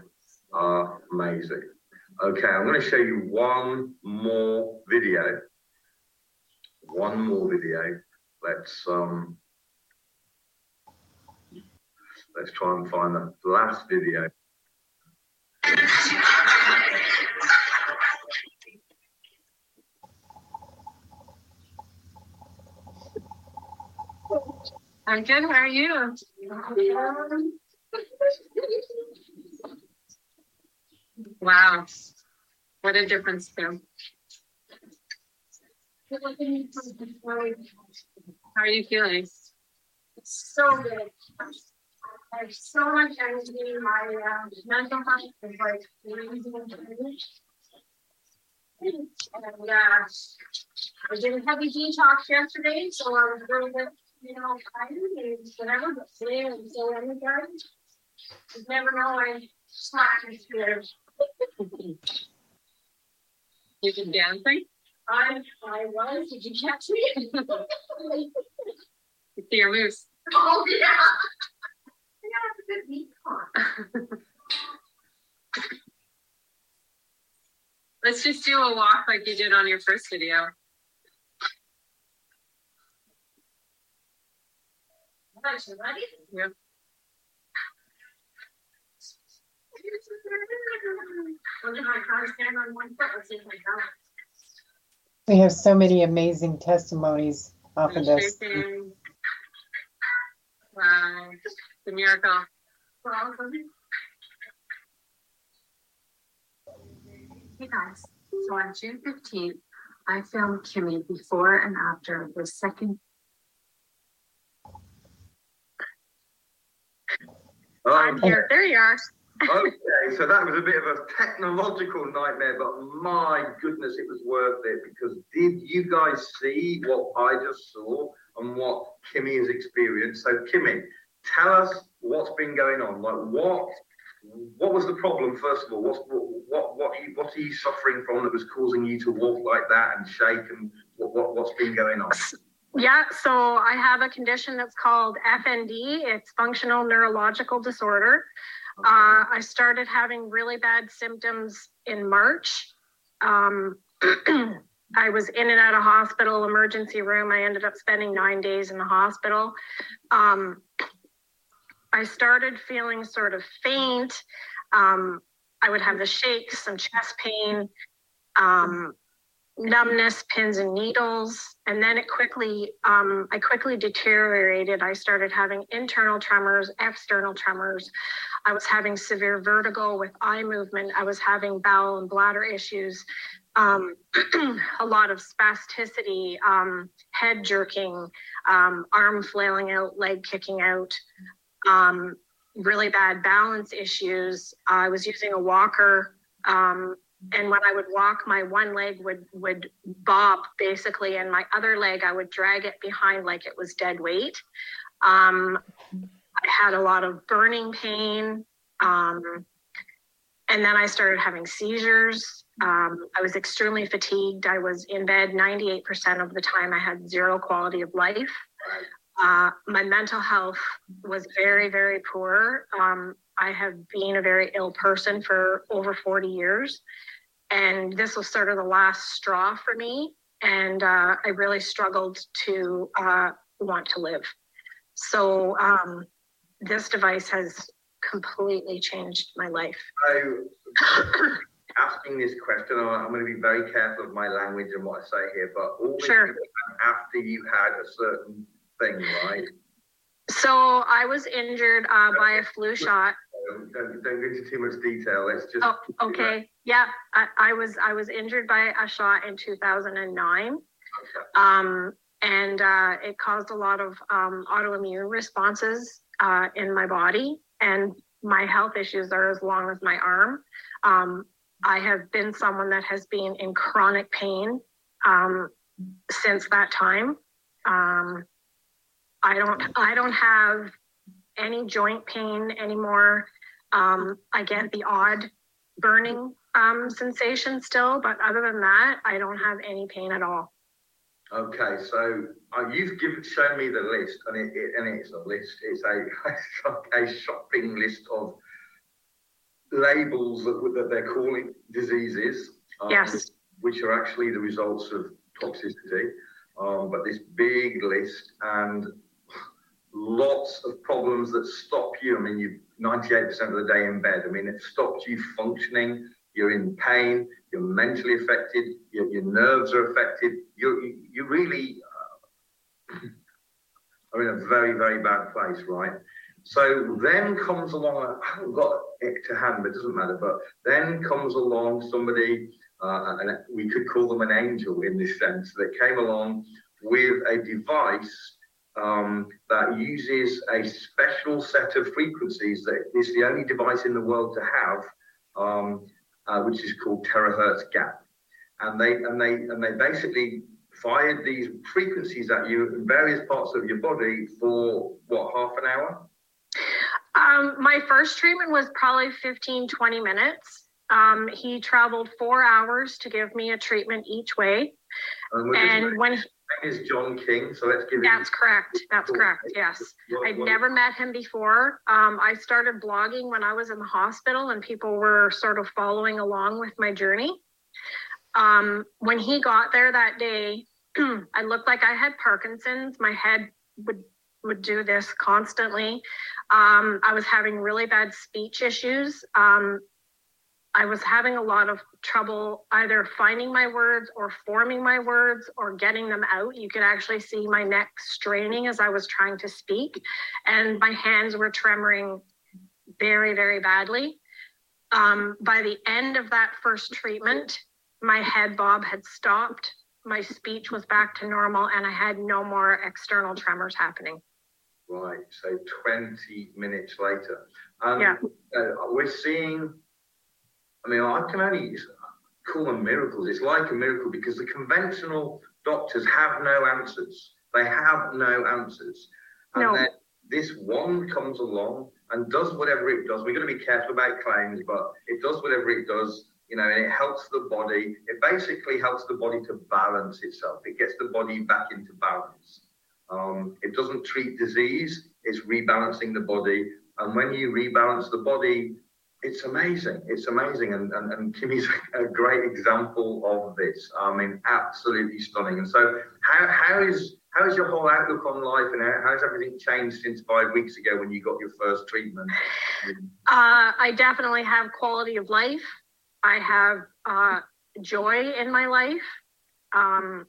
amazing. Okay, I'm going to show you one more video. One more video. Let's um. Let's try and find that last video. I'm good. How are you? Wow. What a difference, Kim. How are you feeling? It's so good. I have so much energy. My uh, mental health is like crazy. And uh, I did a heavy detox yesterday, so I was a little bit, you know, tired and whatever, but today I'm so energized. You never know, I slapped my spirit. You been dancing? I, I was. Did you catch me? You see your moves. Oh, yeah. Let's just do a walk like you did on your first video. Yeah. We have so many amazing testimonies off of this. Wow, it's a miracle. Hey guys, so on June fifteenth, I filmed Kimmy before and after the second. Oh, I'm here. There you are. Okay, so that was a bit of a technological nightmare, but my goodness, it was worth it, because did you guys see what I just saw and what Kimmy has experienced? So Kimmy, tell us what's been going on. Like, what what was the problem, first of all? What's, what what what are, you, what are you suffering from that was causing you to walk like that and shake, and what, what, what's been going on? Yeah, so I have a condition that's called F N D. It's Functional Neurological Disorder. Okay. Uh, I started having really bad symptoms in March. Um, I was in and out of hospital, emergency room. I ended up spending nine days in the hospital. Um, I started feeling sort of faint. Um, I would have the shakes, some chest pain, um, numbness, pins and needles. And then it quickly, um, I quickly deteriorated. I started having internal tremors, external tremors. I was having severe vertigo with eye movement. I was having bowel and bladder issues, um, a lot of spasticity, um, head jerking, um, arm flailing out, leg kicking out. Um, really bad balance issues. I was using a walker, um, and when I would walk, my one leg would would bob basically, and my other leg I would drag it behind like it was dead weight. Um, I had a lot of burning pain. Um, And then I started having seizures. Um, I was extremely fatigued. I was in bed ninety-eight percent of the time. I had zero quality of life. Uh, my mental health was very, very poor. Um, I have been a very ill person for over forty years. And this was sort of the last straw for me. And uh, I really struggled to uh, want to live. So um, this device has completely changed my life. I, asking this question, I'm going to be very careful of my language and what I say here, but all this sure. after you had a certain thing, right? So I was injured uh, by a flu shot. Don't, don't go into too much detail. Let's just. Oh, okay. Yeah, I, I was I was injured by a shot in two thousand nine, okay. um, and uh, it caused a lot of um, autoimmune responses uh, in my body, and my health issues are as long as my arm. Um, I have been someone that has been in chronic pain um, since that time. Um, I don't I don't have any joint pain anymore. Um, I get the odd burning um, sensation still, but other than that, I don't have any pain at all. Okay, so uh, you've given, shown me the list, and it, it and it's a list. It's a, a shopping list of labels that, that they're calling diseases, um, yes, which are actually the results of toxicity, um, but this big list and lots of problems that stop you. I mean, you're ninety-eight percent of the day in bed. I mean, it stops you functioning. You're in pain. You're mentally affected. Your, your nerves are affected. You're, you you really uh, are in a very, very bad place, right? So then comes along, I haven't got it to hand, but it doesn't matter, but then comes along somebody, uh, and we could call them an angel in this sense, that came along with a device um, that uses a special set of frequencies that is the only device in the world to have, um, uh, which is called terahertz gap. And they, and they, and they basically fired these frequencies at you in various parts of your body for, what, half an hour? Um, my first treatment was probably fifteen, twenty minutes. Um, he traveled four hours to give me a treatment each way. Um, and when he is John King, so let's give that's him correct. That's talk. correct. Yes. I'd never met him before. Um, I started blogging when I was in the hospital and people were sort of following along with my journey. Um, when he got there that day, I looked like I had Parkinson's. My head would would do this constantly. Um, I was having really bad speech issues. Um, I was having a lot of trouble either finding my words or forming my words or getting them out. You could actually see my neck straining as I was trying to speak, and my hands were tremoring very, very badly. Um, by the end of that first treatment, my head bob had stopped. My speech was back to normal, and I had no more external tremors happening. Right, so twenty minutes later. Um, yeah. Uh, we're seeing, I mean, I can only call them miracles. It's like a miracle because the conventional doctors have no answers. They have no answers. And no. then this one comes along and does whatever it does. We're going to be careful about claims, but it does whatever it does. You know, and it helps the body. It basically helps the body to balance itself. It gets the body back into balance. Um, it doesn't treat disease. It's rebalancing the body. And when you rebalance the body, it's amazing. It's amazing. And, and, and Kimmy's a great example of this. I mean, absolutely stunning. And so how how is how is your whole outlook on life, and how, how has everything changed since five weeks ago when you got your first treatment? Uh, I definitely have quality of life. I have uh, joy in my life. Um,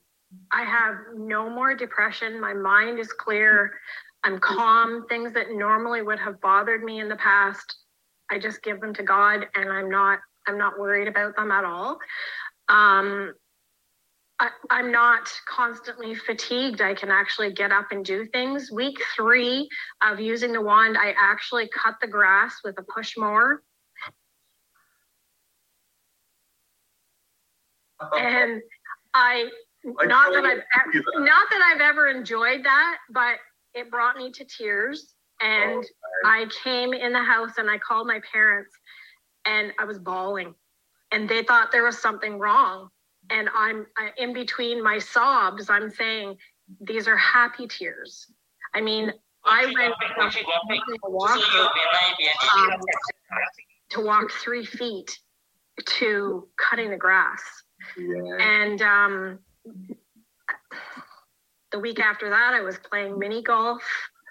I have no more depression. My mind is clear. I'm calm. Things that normally would have bothered me in the past, I just give them to God, and I'm not I'm not worried about them at all. Um, I, I'm not constantly fatigued. I can actually get up and do things. Week three of using the wand, I actually cut the grass with a push mower. And I, I not that I've that. not that I've ever enjoyed that, but it brought me to tears. And oh, I came in the house and I called my parents, and I was bawling, and they thought there was something wrong. And I'm I, in between my sobs, I'm saying, these are happy tears. I mean, I went um, to, walk, um, to walk three feet to cutting the grass. Yeah. And um, the week after that, I was playing mini golf,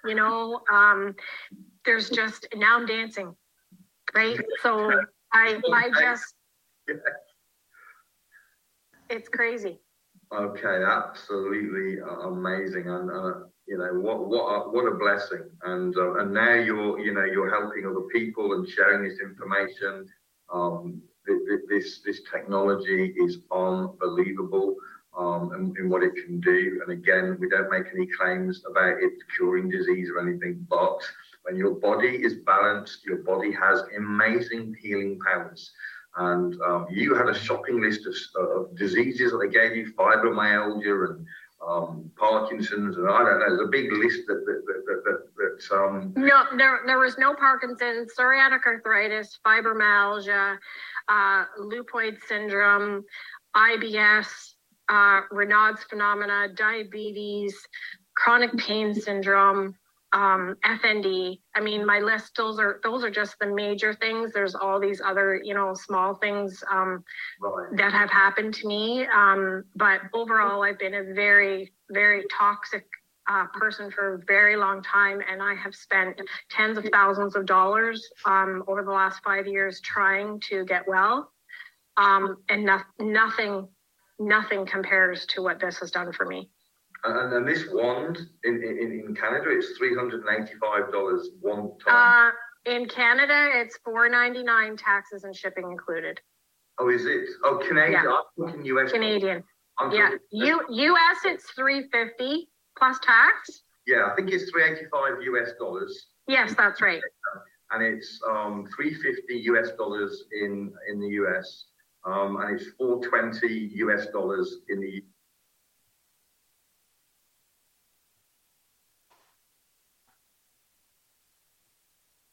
you know, um, there's just, now I'm dancing, right? So I, I just, it's crazy. Okay, absolutely amazing, and uh, you know what, what, a, what a blessing, and uh, and now you're, you know, you're helping other people and sharing this information. Um, th- th- this this technology is unbelievable, um, in, in what it can do. And again, we don't make any claims about it curing disease or anything, but when your body is balanced, your body has amazing healing powers. And um, you had a shopping list of, of diseases that they gave you, fibromyalgia and um, Parkinson's, and I don't know, there's a big list that that that that, that um. No, there there was no Parkinson's, psoriatic arthritis, fibromyalgia, uh, leukoid syndrome, I B S, uh, Raynaud's phenomena, diabetes, chronic pain syndrome. Um, F N D. I mean, my list, those are, those are just the major things. There's all these other, you know, small things um, right. that have happened to me. Um, but overall, I've been a very, very toxic uh, person for a very long time. And I have spent tens of thousands of dollars um, over the last five years trying to get well. Um, and no- nothing, nothing compares to what this has done for me. And, and this wand in, in, in Canada, it's three hundred eighty-five dollars one time. Uh, in Canada, it's four dollars and ninety-nine cents, taxes and shipping included. Oh, is it? Oh, Canadian. Yeah. I'm thinking U S. Canadian. I'm yeah. U, U S, it's three hundred fifty dollars plus tax. Yeah, I think it's three hundred eighty-five dollars U S dollars. Yes, that's right. And it's um, three hundred fifty dollars U S dollars in, in the U S. Um, and it's four hundred twenty dollars U S dollars in the U S.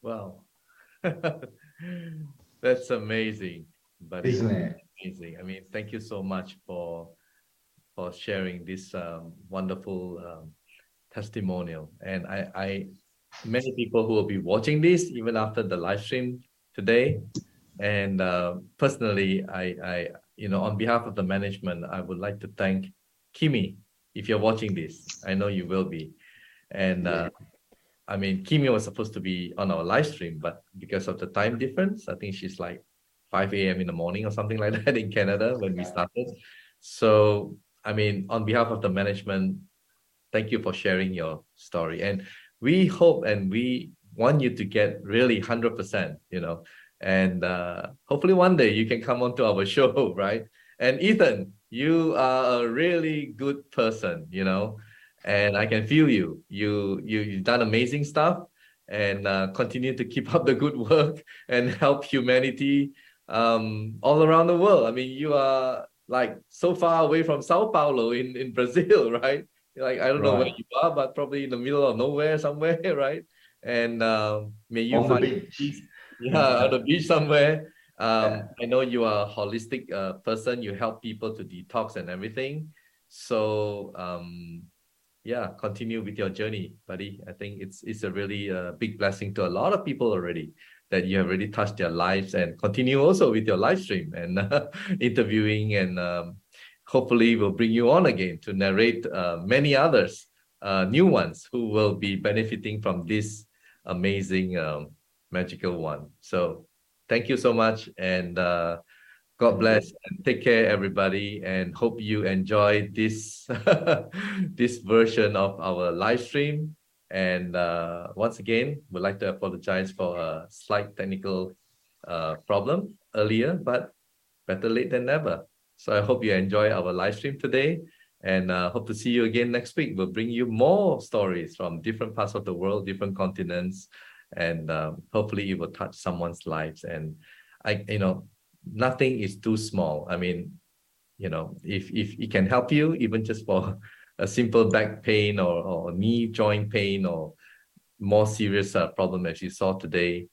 Wow, that's amazing, buddy. Isn't it? Amazing. I mean, thank you so much for for sharing this um, wonderful um, testimonial. And I, I, many people who will be watching this even after the live stream today. And uh, personally, I, I, you know, on behalf of the management, I would like to thank Kimmy. If you're watching this, I know you will be, and. Uh, I mean, Kimmy was supposed to be on our live stream, but because of the time difference, I think she's like five a.m. in the morning or something like that in Canada when we started. So, I mean, on behalf of the management, thank you for sharing your story. And we hope and we want you to get really one hundred percent, you know, and uh, hopefully one day you can come onto our show, right? And Ethan, you are a really good person, you know. And I can feel you. You, you, you've done amazing stuff, and uh, continue to keep up the good work and help humanity um, all around the world. I mean, you are like so far away from Sao Paulo in, in Brazil, right? Like, I don't right. know where you are, but probably in the middle of nowhere somewhere, right? And um, may you on find the beach. Yeah, on the beach somewhere. Um, yeah. I know you are a holistic uh, person. You help people to detox and everything. So, um, yeah, continue with your journey, buddy. I think it's it's a really uh, big blessing to a lot of people already that you have already touched their lives, and continue also with your live stream and uh, interviewing, and um, hopefully we'll bring you on again to narrate uh, many others, uh, new ones who will be benefiting from this amazing um, magical one. So thank you so much, and uh, God bless, and take care, everybody, and hope you enjoy this this version of our live stream. And uh, once again, we'd like to apologize for a slight technical uh, problem earlier, but better late than never. So I hope you enjoy our live stream today, and uh, hope to see you again next week. We'll bring you more stories from different parts of the world, different continents, and um, hopefully it will touch someone's lives. And I, you know, nothing is too small. I mean, you know, if if it can help you, even just for a simple back pain or, or knee joint pain or more serious uh, problem as you saw today,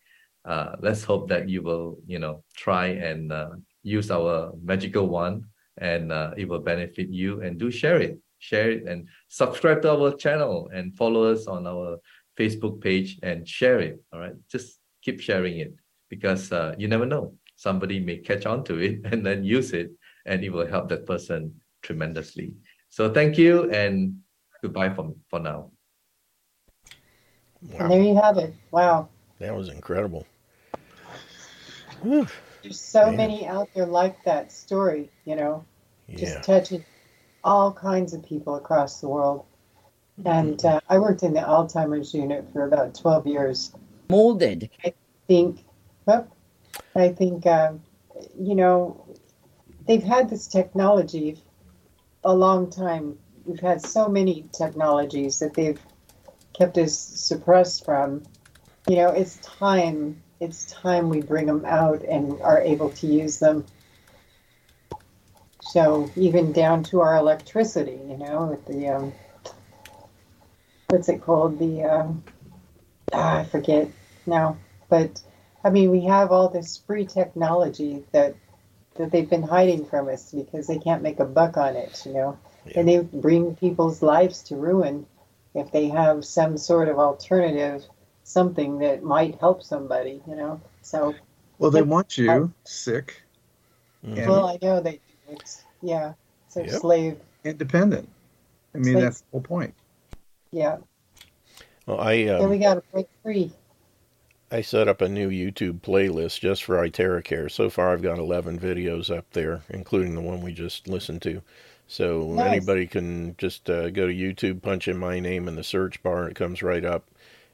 uh, let's hope that you will, you know, try and uh, use our magical wand, and uh, it will benefit you. And do share it, share it, and subscribe to our channel, and follow us on our Facebook page, and share it. All right, just keep sharing it, because uh, you never know, somebody may catch on to it and then use it, and it will help that person tremendously. So thank you, and goodbye for for now. Wow. And there you have it. Wow. That was incredible. Whew. There's so Man. many out there like that story, you know, yeah. just touching all kinds of people across the world. Mm-hmm. And uh, I worked in the Alzheimer's unit for about twelve years. Molded. I think, well, I think, uh, you know, they've had this technology a long time. We've had so many technologies that they've kept us suppressed from, you know, it's time, it's time we bring them out and are able to use them. So even down to our electricity, you know, with the, um, what's it called? The, um, ah, I forget now, but I mean, we have all this free technology that, that they've been hiding from us because they can't make a buck on it, you know, yeah. and they bring people's lives to ruin if they have some sort of alternative, something that might help somebody, you know. So, well, they want you uh, sick. Mm-hmm. Well, I know they do. It's, yeah, it's a yep. slave. Independent. I mean, slave. That's the whole point. Yeah. Well, I. Um, so we got to break free. I set up a new YouTube playlist just for iTeraCare. So far, I've got eleven videos up there, including the one we just listened to. So nice. Anybody can just uh, go to YouTube, punch in my name in the search bar, it comes right up,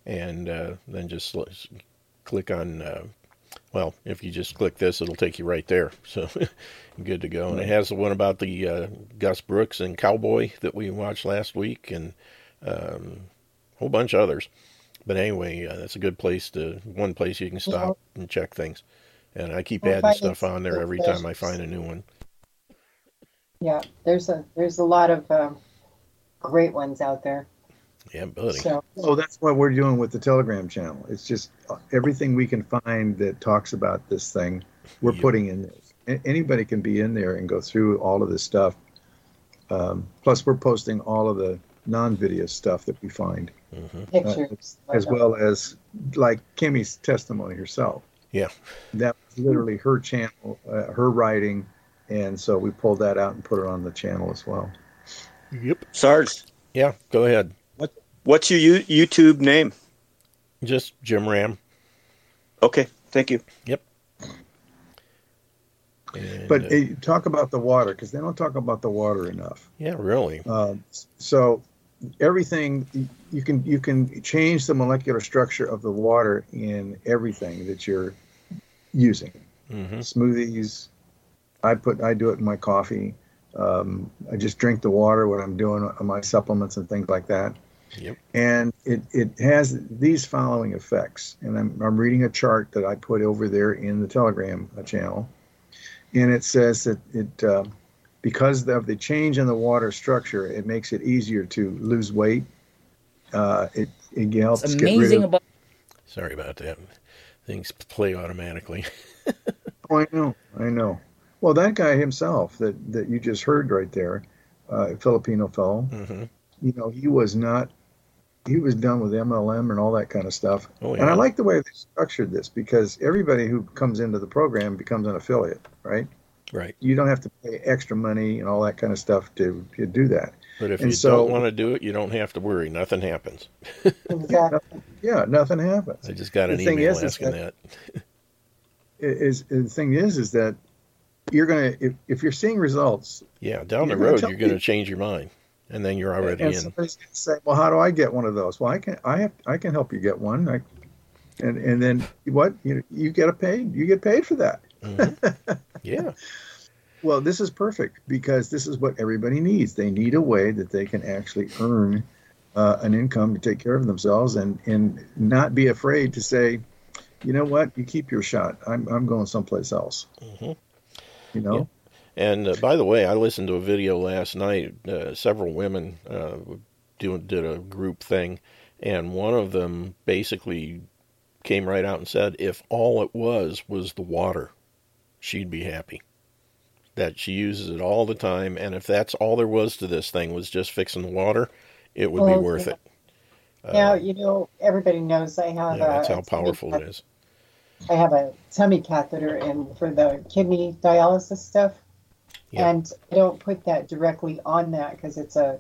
and uh, then just l- click on, uh, well, if you just click this, it'll take you right there. So good to go. And it has the one about the uh, Gus Brooks and Cowboy that we watched last week, and um, a whole bunch of others. But anyway, uh, that's a good place to, one place you can stop yeah. and check things. And I keep we'll adding stuff on there every time I find a new one. Yeah, there's a there's a lot of um, great ones out there. Yeah, buddy. So oh, that's what we're doing with the Telegram channel. It's just everything we can find that talks about this thing, we're yep. putting in there. Anybody can be in there and go through all of this stuff. Um, plus, we're posting all of the non-video stuff that we find. Mm-hmm. Pictures. Uh, as well as, like, Kimmy's testimony herself. Yeah. That was literally her channel, uh, her writing. And so we pulled that out and put it on the channel as well. Yep. Sarge. Yeah, go ahead. What? What's your U- YouTube name? Just Jim Ram. Okay, thank you. Yep. And, but uh, hey, talk about the water, because they don't talk about the water enough. Yeah, really. Uh, so everything, you can you can change the molecular structure of the water in everything that you're using. Mm-hmm. Smoothies. I put I do it in my coffee. Um, I just drink the water when I'm doing my supplements and things like that. Yep. And it, it has these following effects. And I'm I'm reading a chart that I put over there in the Telegram channel, and it says that it uh, because of the change in the water structure, it makes it easier to lose weight. Uh, it it helps it's amazing get rid of. About- Sorry about that. Things play automatically. Oh, I know. I know. Well, that guy himself that, that you just heard right there, uh, Filipino fellow, mm-hmm. you know, he was not, he was done with M L M and all that kind of stuff. Oh, yeah. And I like the way they structured this because everybody who comes into the program becomes an affiliate, right? Right. You don't have to pay extra money and all that kind of stuff to, to do that. But if and you so, don't want to do it, you don't have to worry. Nothing happens. Exactly. Yeah, nothing happens. I just got an the email is, asking is that. that. Is, is, the thing is, is that. You're gonna if, if you're seeing results. Yeah, down the road you're gonna change your mind, and then you're already in. And somebody's gonna say, "Well, how do I get one of those?" Well, I can I have I can help you get one. I, and and then what you you get a paid you get paid for that. Mm-hmm. Yeah. Well, this is perfect because this is what everybody needs. They need a way that they can actually earn uh, an income to take care of themselves and and not be afraid to say, you know what, you keep your shot. I'm I'm going someplace else. Mm-hmm. You know? Yeah. And uh, by the way, I listened to a video last night. Uh, several women uh, do, did a group thing, and one of them basically came right out and said if all it was was the water, she'd be happy. That she uses it all the time, and if that's all there was to this thing was just fixing the water, it would well, be worth yeah. it. Now, uh, you know, everybody knows I have yeah, a... That's how powerful it is. I have a tummy catheter in for the kidney dialysis stuff, yeah. and I don't put that directly on that because it's a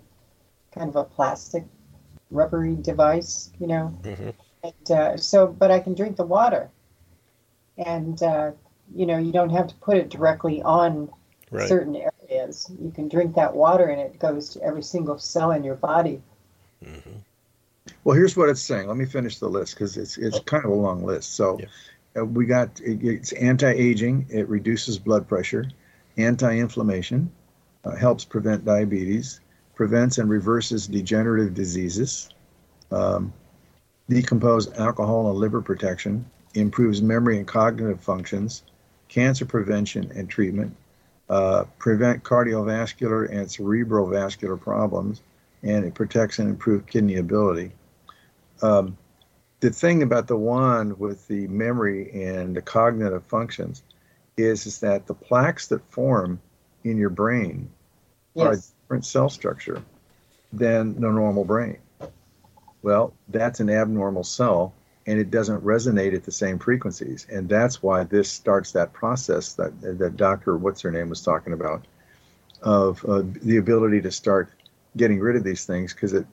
kind of a plastic rubbery device, you know. Mm-hmm. And, uh, so, but I can drink the water, and, uh, you know, you don't have to put it directly on right. certain areas. You can drink that water, and it goes to every single cell in your body. Mm-hmm. Well, here's what it's saying. Let me finish the list because it's it's kind of a long list. So yeah. uh, we got it, it's anti-aging. It reduces blood pressure, anti-inflammation, uh, helps prevent diabetes, prevents and reverses degenerative diseases, um, decomposes alcohol and liver protection, improves memory and cognitive functions, cancer prevention and treatment, uh, prevent cardiovascular and cerebrovascular problems, and it protects and improves kidney ability. Um, the thing about the wand with the memory and the cognitive functions is, is that the plaques that form in your brain yes. are a different cell structure than the normal brain. Well, that's an abnormal cell, and it doesn't resonate at the same frequencies. And that's why this starts that process that, that Doctor What's-Her-Name was talking about, of uh, the ability to start getting rid of these things, because it,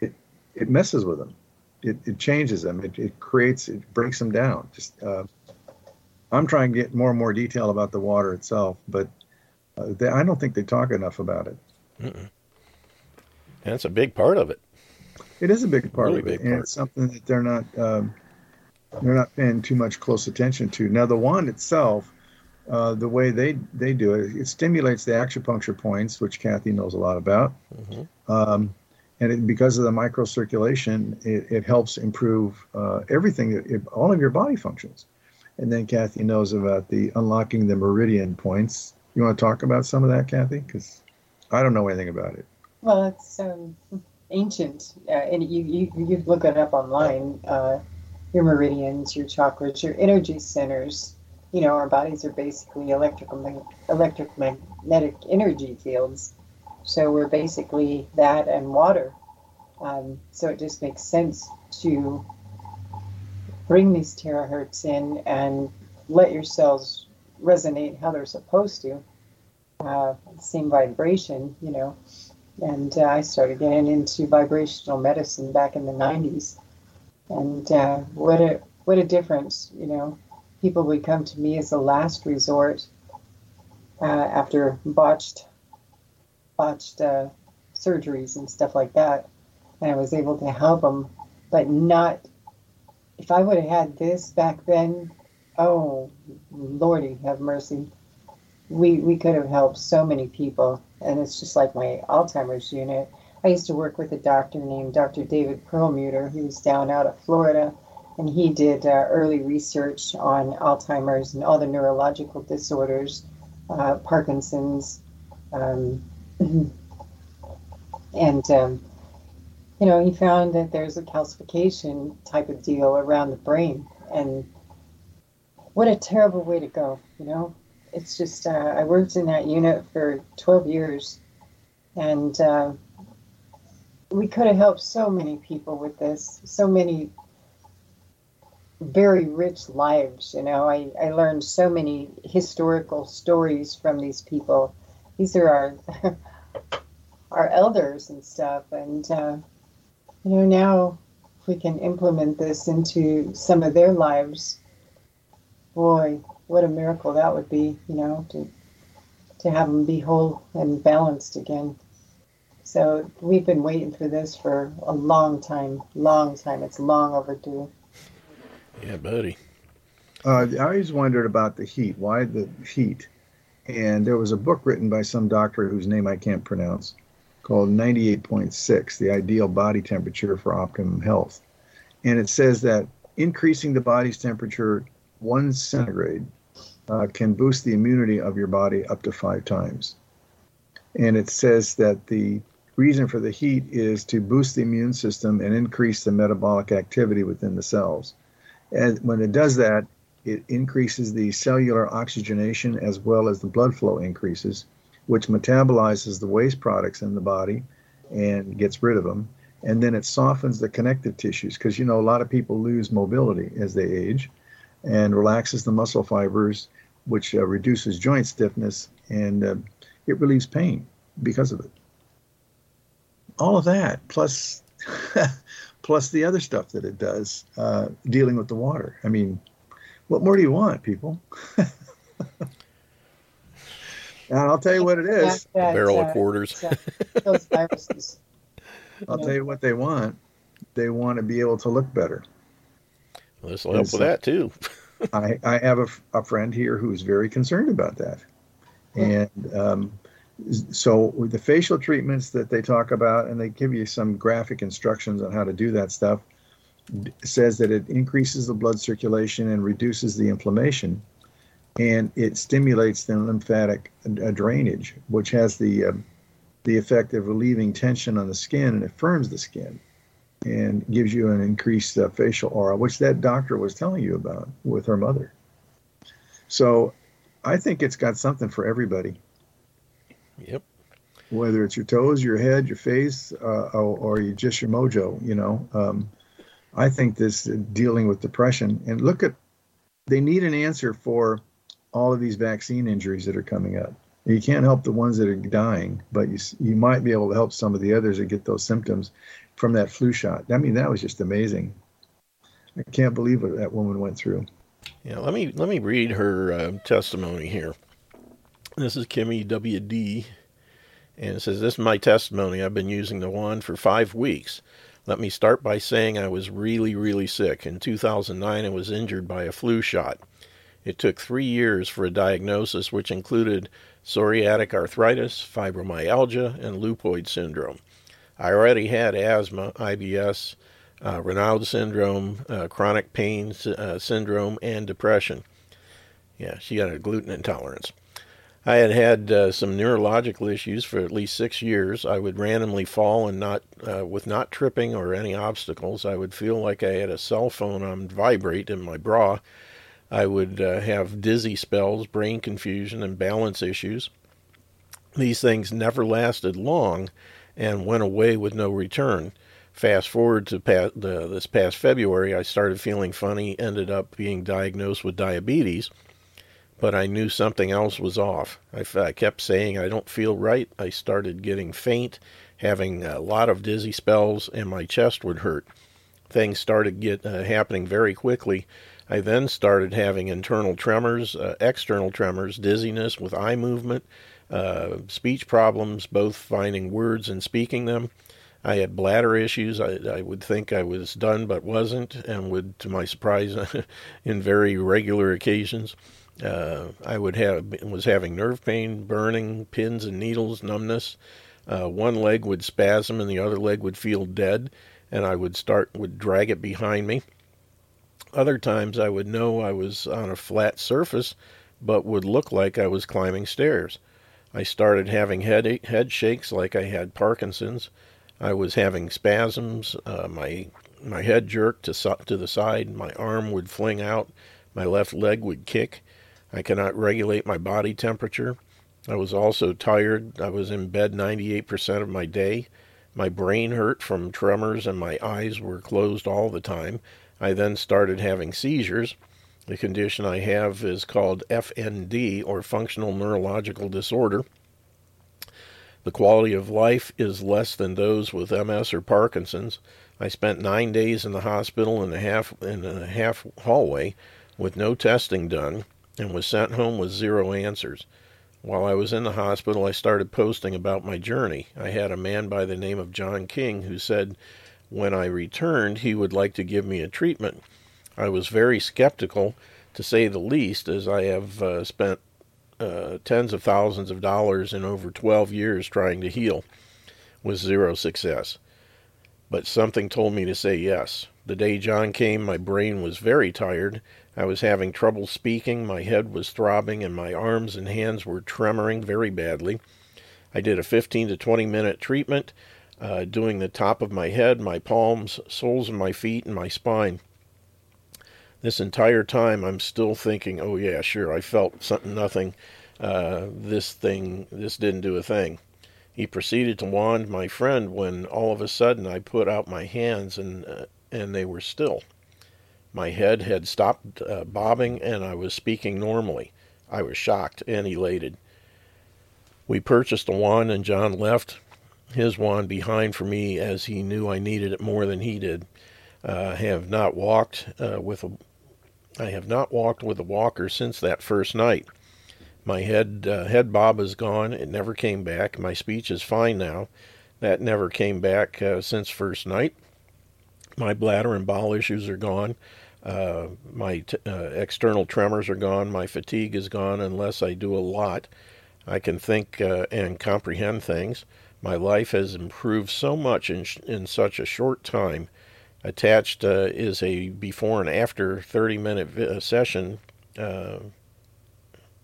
it it messes with them. It it changes them. It it creates, it breaks them down. Just uh, I'm trying to get more and more detail about the water itself, but uh, they, I don't think they talk enough about it. Mm-mm. That's a big part of it. It is a big part really of it, big and part. It's something that they're not um, they're not paying too much close attention to. Now, the wand itself, uh, the way they, they do it, it stimulates the acupuncture points, which Cathie knows a lot about, mm-hmm. um, and it, because of the microcirculation, it, it helps improve uh, everything, it, it, all of your body functions. And then Cathie knows about the unlocking the meridian points. You want to talk about some of that, Cathie? Because I don't know anything about it. Well, it's um. ancient, uh, and you, you you look it up online, uh, your meridians, your chakras, your energy centers. You know, our bodies are basically electrical, electromagnetic energy fields. So we're basically that and water. Um, so it just makes sense to bring these terahertz in and let your cells resonate how they're supposed to, uh, same vibration, you know. And uh, I started getting into vibrational medicine back in the nineties. And uh, what a what a difference, you know. People would come to me as a last resort uh, after botched botched uh, surgeries and stuff like that. And I was able to help them, but not, if I would have had this back then, oh, Lordy, have mercy. We we could have helped so many people. And it's just like my Alzheimer's unit. I used to work with a doctor named Doctor David Perlmutter. He was down out of Florida, and he did uh, early research on Alzheimer's and all the neurological disorders, uh, Parkinson's. Um, and, um, you know, he found that there's a calcification type of deal around the brain. And what a terrible way to go, you know? It's just, uh, I worked in that unit for twelve years, and uh, we could have helped so many people with this, so many very rich lives, you know. I, I learned so many historical stories from these people. These are our, our elders and stuff, and, uh, you know, now if we can implement this into some of their lives, boy, what a miracle that would be, you know, to to have them be whole and balanced again. So we've been waiting for this for a long time, long time. It's long overdue. Yeah, buddy. Uh, I always wondered about the heat. Why the heat? And there was a book written by some doctor whose name I can't pronounce called ninety-eight point six, The Ideal Body Temperature for Optimum Health. And it says that increasing the body's temperature one centigrade Uh, can boost the immunity of your body up to five times. And it says that the reason for the heat is to boost the immune system and increase the metabolic activity within the cells. And when it does that, it increases the cellular oxygenation as well as the blood flow increases, which metabolizes the waste products in the body and gets rid of them. And then it softens the connective tissues because, you know, a lot of people lose mobility as they age, and relaxes the muscle fibers, which uh, reduces joint stiffness, and uh, it relieves pain because of it. All of that, plus plus the other stuff that it does, uh, dealing with the water. I mean, what more do you want, people? And I'll tell you what it is. Yeah, yeah, a barrel exactly, of quarters. Exactly. Those viruses. I'll tell you what they want. They want to be able to look better. Well, this will help with that, too. I, I have a, a friend here who's very concerned about that. And um, so with the facial treatments that they talk about, and they give you some graphic instructions on how to do that stuff, says that it increases the blood circulation and reduces the inflammation. And it stimulates the lymphatic drainage, which has the uh, the effect of relieving tension on the skin, and it firms the skin and gives you an increased uh, facial aura, which that doctor was telling you about with her mother. So I think it's got something for everybody. Yep. Whether it's your toes, your head, your face, uh, or, or just your mojo, you know. Um, I think this uh, dealing with depression, and look at, they need an answer for all of these vaccine injuries that are coming up. You can't help the ones that are dying, but you you might be able to help some of the others that get those symptoms from that flu shot. I mean, that was just amazing. I can't believe what that woman went through. Yeah, let me let me read her uh, testimony here. This is Kimmy W D, and it says, "This is my testimony. I've been using the wand for five weeks. Let me start by saying I was really, really sick. In two thousand nine, I was injured by a flu shot. It took three years for a diagnosis, which included psoriatic arthritis, fibromyalgia, and leukoid syndrome. I already had asthma, I B S, uh, Raynaud's syndrome, uh, chronic pain uh, syndrome, and depression." Yeah, she had a gluten intolerance. "I had had uh, some neurological issues for at least six years. I would randomly fall and not, uh, with not tripping or any obstacles. I would feel like I had a cell phone on vibrate in my bra. I would uh, have dizzy spells, brain confusion, and balance issues. These things never lasted long and went away with no return. Fast forward to past, uh, this past February, I started feeling funny, ended up being diagnosed with diabetes, but I knew something else was off. I, I kept saying, I don't feel right. I started getting faint, having a lot of dizzy spells, and my chest would hurt. Things started get uh, happening very quickly. I then started having internal tremors, uh, external tremors, dizziness with eye movement, uh, speech problems, both finding words and speaking them. I had bladder issues. I, I would think I was done, but wasn't, and would, to my surprise, in very regular occasions. Uh, I would have was having nerve pain, burning, pins and needles, numbness. Uh, one leg would spasm, and the other leg would feel dead, and I would start would drag it behind me. Other times I would know I was on a flat surface, but would look like I was climbing stairs. I started having head, head shakes like I had Parkinson's. I was having spasms. Uh, my my head jerked to, to the side. My arm would fling out. My left leg would kick. I cannot regulate my body temperature. I was also tired. I was in bed ninety-eight percent of my day. My brain hurt from tremors, and my eyes were closed all the time. I then started having seizures. The condition I have is called F N D, or Functional Neurological Disorder. The quality of life is less than those with M S or Parkinson's. I spent nine days in the hospital in a half, in a half hallway with no testing done, and was sent home with zero answers. While I was in the hospital, I started posting about my journey. I had a man by the name of John King who said, when I returned, he would like to give me a treatment. I was very skeptical, to say the least, as I have uh, spent uh, tens of thousands of dollars in over twelve years trying to heal, with zero success. But something told me to say yes. The day John came, my brain was very tired. I was having trouble speaking, my head was throbbing, and my arms and hands were tremoring very badly. I did a fifteen to twenty minute treatment, Uh, doing the top of my head, my palms, soles of my feet, and my spine. This entire time, I'm still thinking, oh, yeah, sure, I felt something, nothing. Uh, this thing, this didn't do a thing. He proceeded to wand my friend when all of a sudden I put out my hands and uh, and they were still. My head had stopped uh, bobbing and I was speaking normally. I was shocked and elated. We purchased a wand and John left his wand behind for me as he knew I needed it more than he did. Uh, I have not walked uh, with a, I have not walked with a walker since that first night. My head uh, head bob is gone. It never came back. My speech is fine now. That never came back uh, since first night. My bladder and bowel issues are gone. Uh, my t- uh, external tremors are gone. My fatigue is gone unless I do a lot. I can think uh, and comprehend things. My life has improved so much in, sh- in such a short time. Attached uh, is a before and after thirty-minute vi- session uh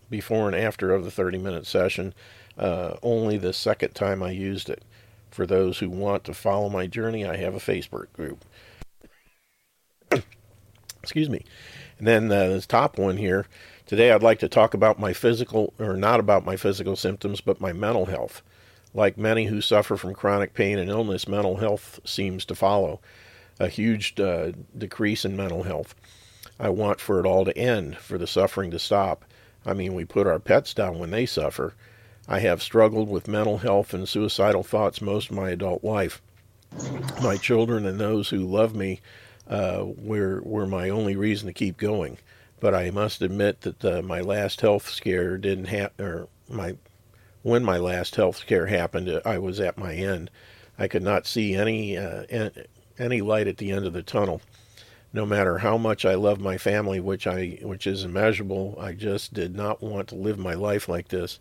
before and after of the thirty-minute session, uh, only the second time I used it. For those who want to follow my journey, I have a Facebook group. Excuse me. And then uh, this top one here. Today I'd like to talk about my physical, or not about my physical symptoms, but my mental health. Like many who suffer from chronic pain and illness, mental health seems to follow. A huge uh, decrease in mental health. I want for it all to end, for the suffering to stop. I mean, we put our pets down when they suffer. I have struggled with mental health and suicidal thoughts most of my adult life. My children and those who love me uh, were were my only reason to keep going. But I must admit that uh, my last health scare didn't happen, or my when my last health scare happened, I was at my end. I could not see any uh, any light at the end of the tunnel. No matter how much I love my family, which I which is immeasurable, I just did not want to live my life like this.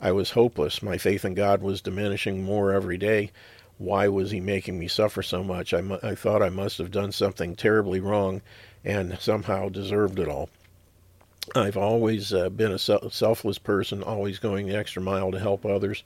I was hopeless. My faith in God was diminishing more every day. Why was he making me suffer so much? I, mu- I thought I must have done something terribly wrong and somehow deserved it all. I've always uh, been a se- selfless person, always going the extra mile to help others,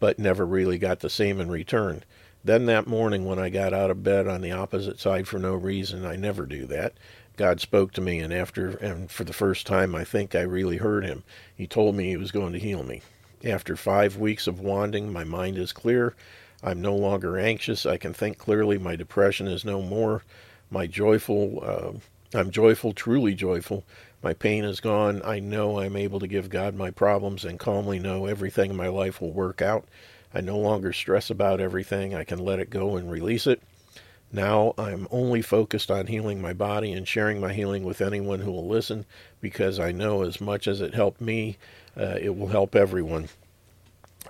but never really got the same in return. Then that morning when I got out of bed on the opposite side for no reason, I never do that, God spoke to me, and after and for the first time I think I really heard him. He told me he was going to heal me. After five weeks of wandering, my mind is clear. I'm no longer anxious. I can think clearly. My depression is no more. My joyful, uh, I'm joyful, truly joyful. My pain is gone. I know I'm able to give God my problems and calmly know everything in my life will work out. I no longer stress about everything. I can let it go and release it. Now I'm only focused on healing my body and sharing my healing with anyone who will listen, because I know as much as it helped me, uh, it will help everyone.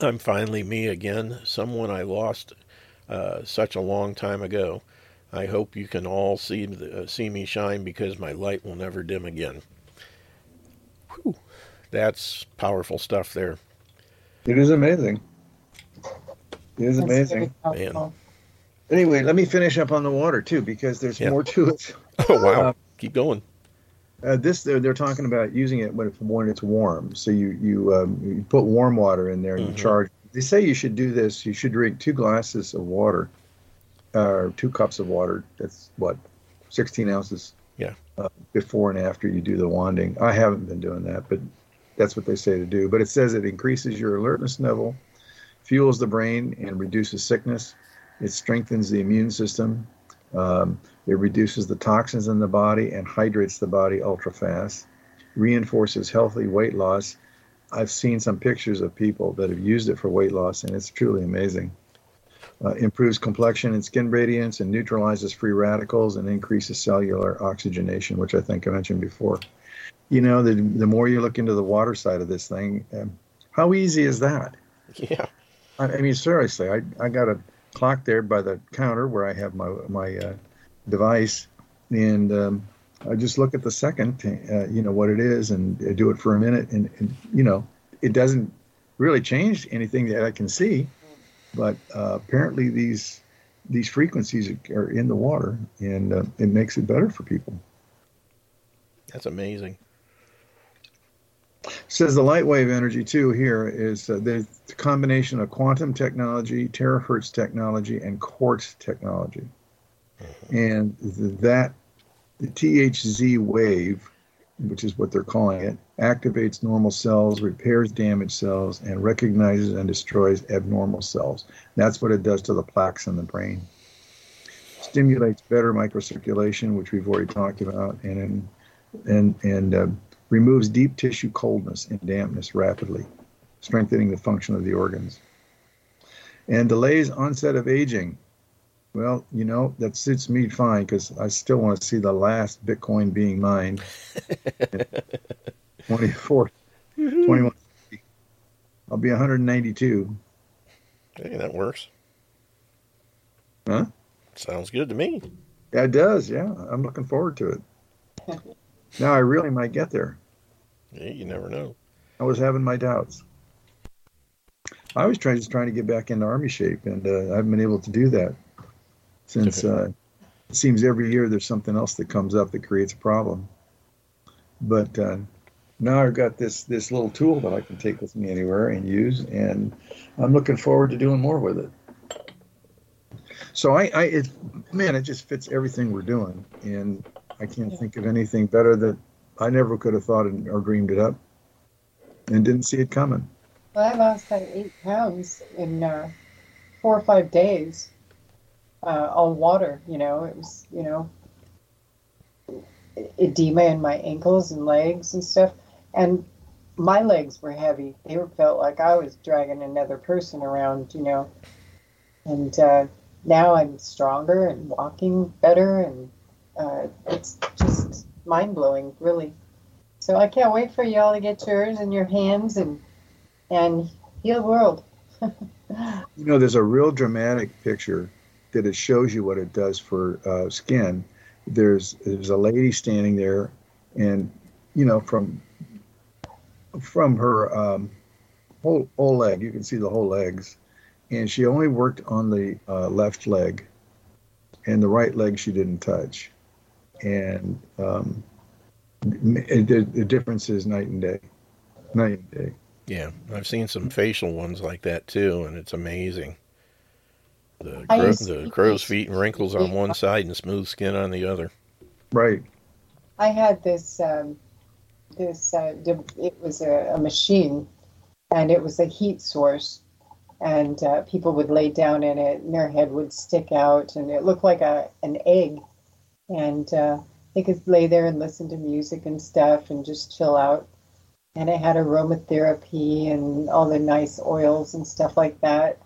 I'm finally me again, someone I lost uh, such a long time ago. I hope you can all see the, uh, see me shine, because my light will never dim again. Whew. That's powerful stuff there. It is amazing. It is amazing. Man. Anyway, let me finish up on the water, too, because there's yeah. more to it. Oh, wow. Uh, Keep going. Uh, this they're, they're talking about using it when, when it's warm. So you you, um, you put warm water in there and mm-hmm. you charge. They say you should do this. You should drink two glasses of water, or uh, two cups of water. That's, what, sixteen ounces Yeah. Uh, before and after you do the wanding. I haven't been doing that, but that's what they say to do. But it says it increases your alertness level, fuels the brain, and reduces sickness. It strengthens the immune system. Um, it reduces the toxins in the body and hydrates the body ultra fast. Reinforces healthy weight loss. I've seen some pictures of people that have used it for weight loss, and it's truly amazing. Uh, improves complexion and skin radiance, and neutralizes free radicals, and increases cellular oxygenation, which I think I mentioned before. You know, the the more you look into the water side of this thing, um, how easy is that? Yeah. I, I mean, seriously, I I got a clock there by the counter where I have my my uh, device, and um, I just look at the second, uh, you know, what it is, and I do it for a minute, and, and you know, it doesn't really change anything that I can see, but uh, apparently these these frequencies are in the water, and uh, it makes it better for people. That's amazing. Says the light wave energy, too, here is uh, the combination of quantum technology, terahertz technology, and quartz technology. And th- that The T H Z wave, which is what they're calling it, activates normal cells, repairs damaged cells, and recognizes and destroys abnormal cells. That's what it does to the plaques in the brain. Stimulates better microcirculation, which we've already talked about, and and and uh, removes deep tissue coldness and dampness rapidly, strengthening the function of the organs. And delays onset of aging. Well, you know, that suits me fine because I still want to see the last Bitcoin being mined. twenty-four, mm-hmm. twenty-one. I'll be one hundred ninety-two. Hey, that works. Huh? Sounds good to me. Yeah, it does, yeah. I'm looking forward to it. Now I really might get there. Yeah, you never know. I was having my doubts. I was trying, just trying to get back into Army shape, and uh, I haven't been able to do that. Since uh, it seems every year there's something else that comes up that creates a problem. But uh, now I've got this this little tool that I can take with me anywhere and use, and I'm looking forward to doing more with it. So, I, I it, man, it just fits everything we're doing, and I can't think of anything better that I never could have thought and, or dreamed it up and didn't see it coming. Well, I lost like eight pounds in uh, four or five days. Uh, all water, you know, it was, you know, edema in my ankles and legs and stuff. And my legs were heavy. They were, felt like I was dragging another person around, you know. And uh, now I'm stronger and walking better. And uh, it's just mind-blowing, really. So I can't wait for y'all to get yours in your hands and and heal the world. You know, there's a real dramatic picture that it shows you what it does for uh, skin. There's there's a lady standing there, and you know from from her um, whole whole leg, you can see the whole legs, and she only worked on the uh, left leg, and the right leg she didn't touch, and um, it, it, the difference is night and day, night and day. Yeah, I've seen some facial ones like that too, and it's amazing. The, gro- the crow's feet and wrinkles on one side and smooth skin on the other. Right. I had this, um, this uh, it was a, a machine, and it was a heat source, and uh, people would lay down in it, and their head would stick out, and it looked like a an egg, and uh, they could lay there and listen to music and stuff and just chill out, and it had aromatherapy and all the nice oils and stuff like that.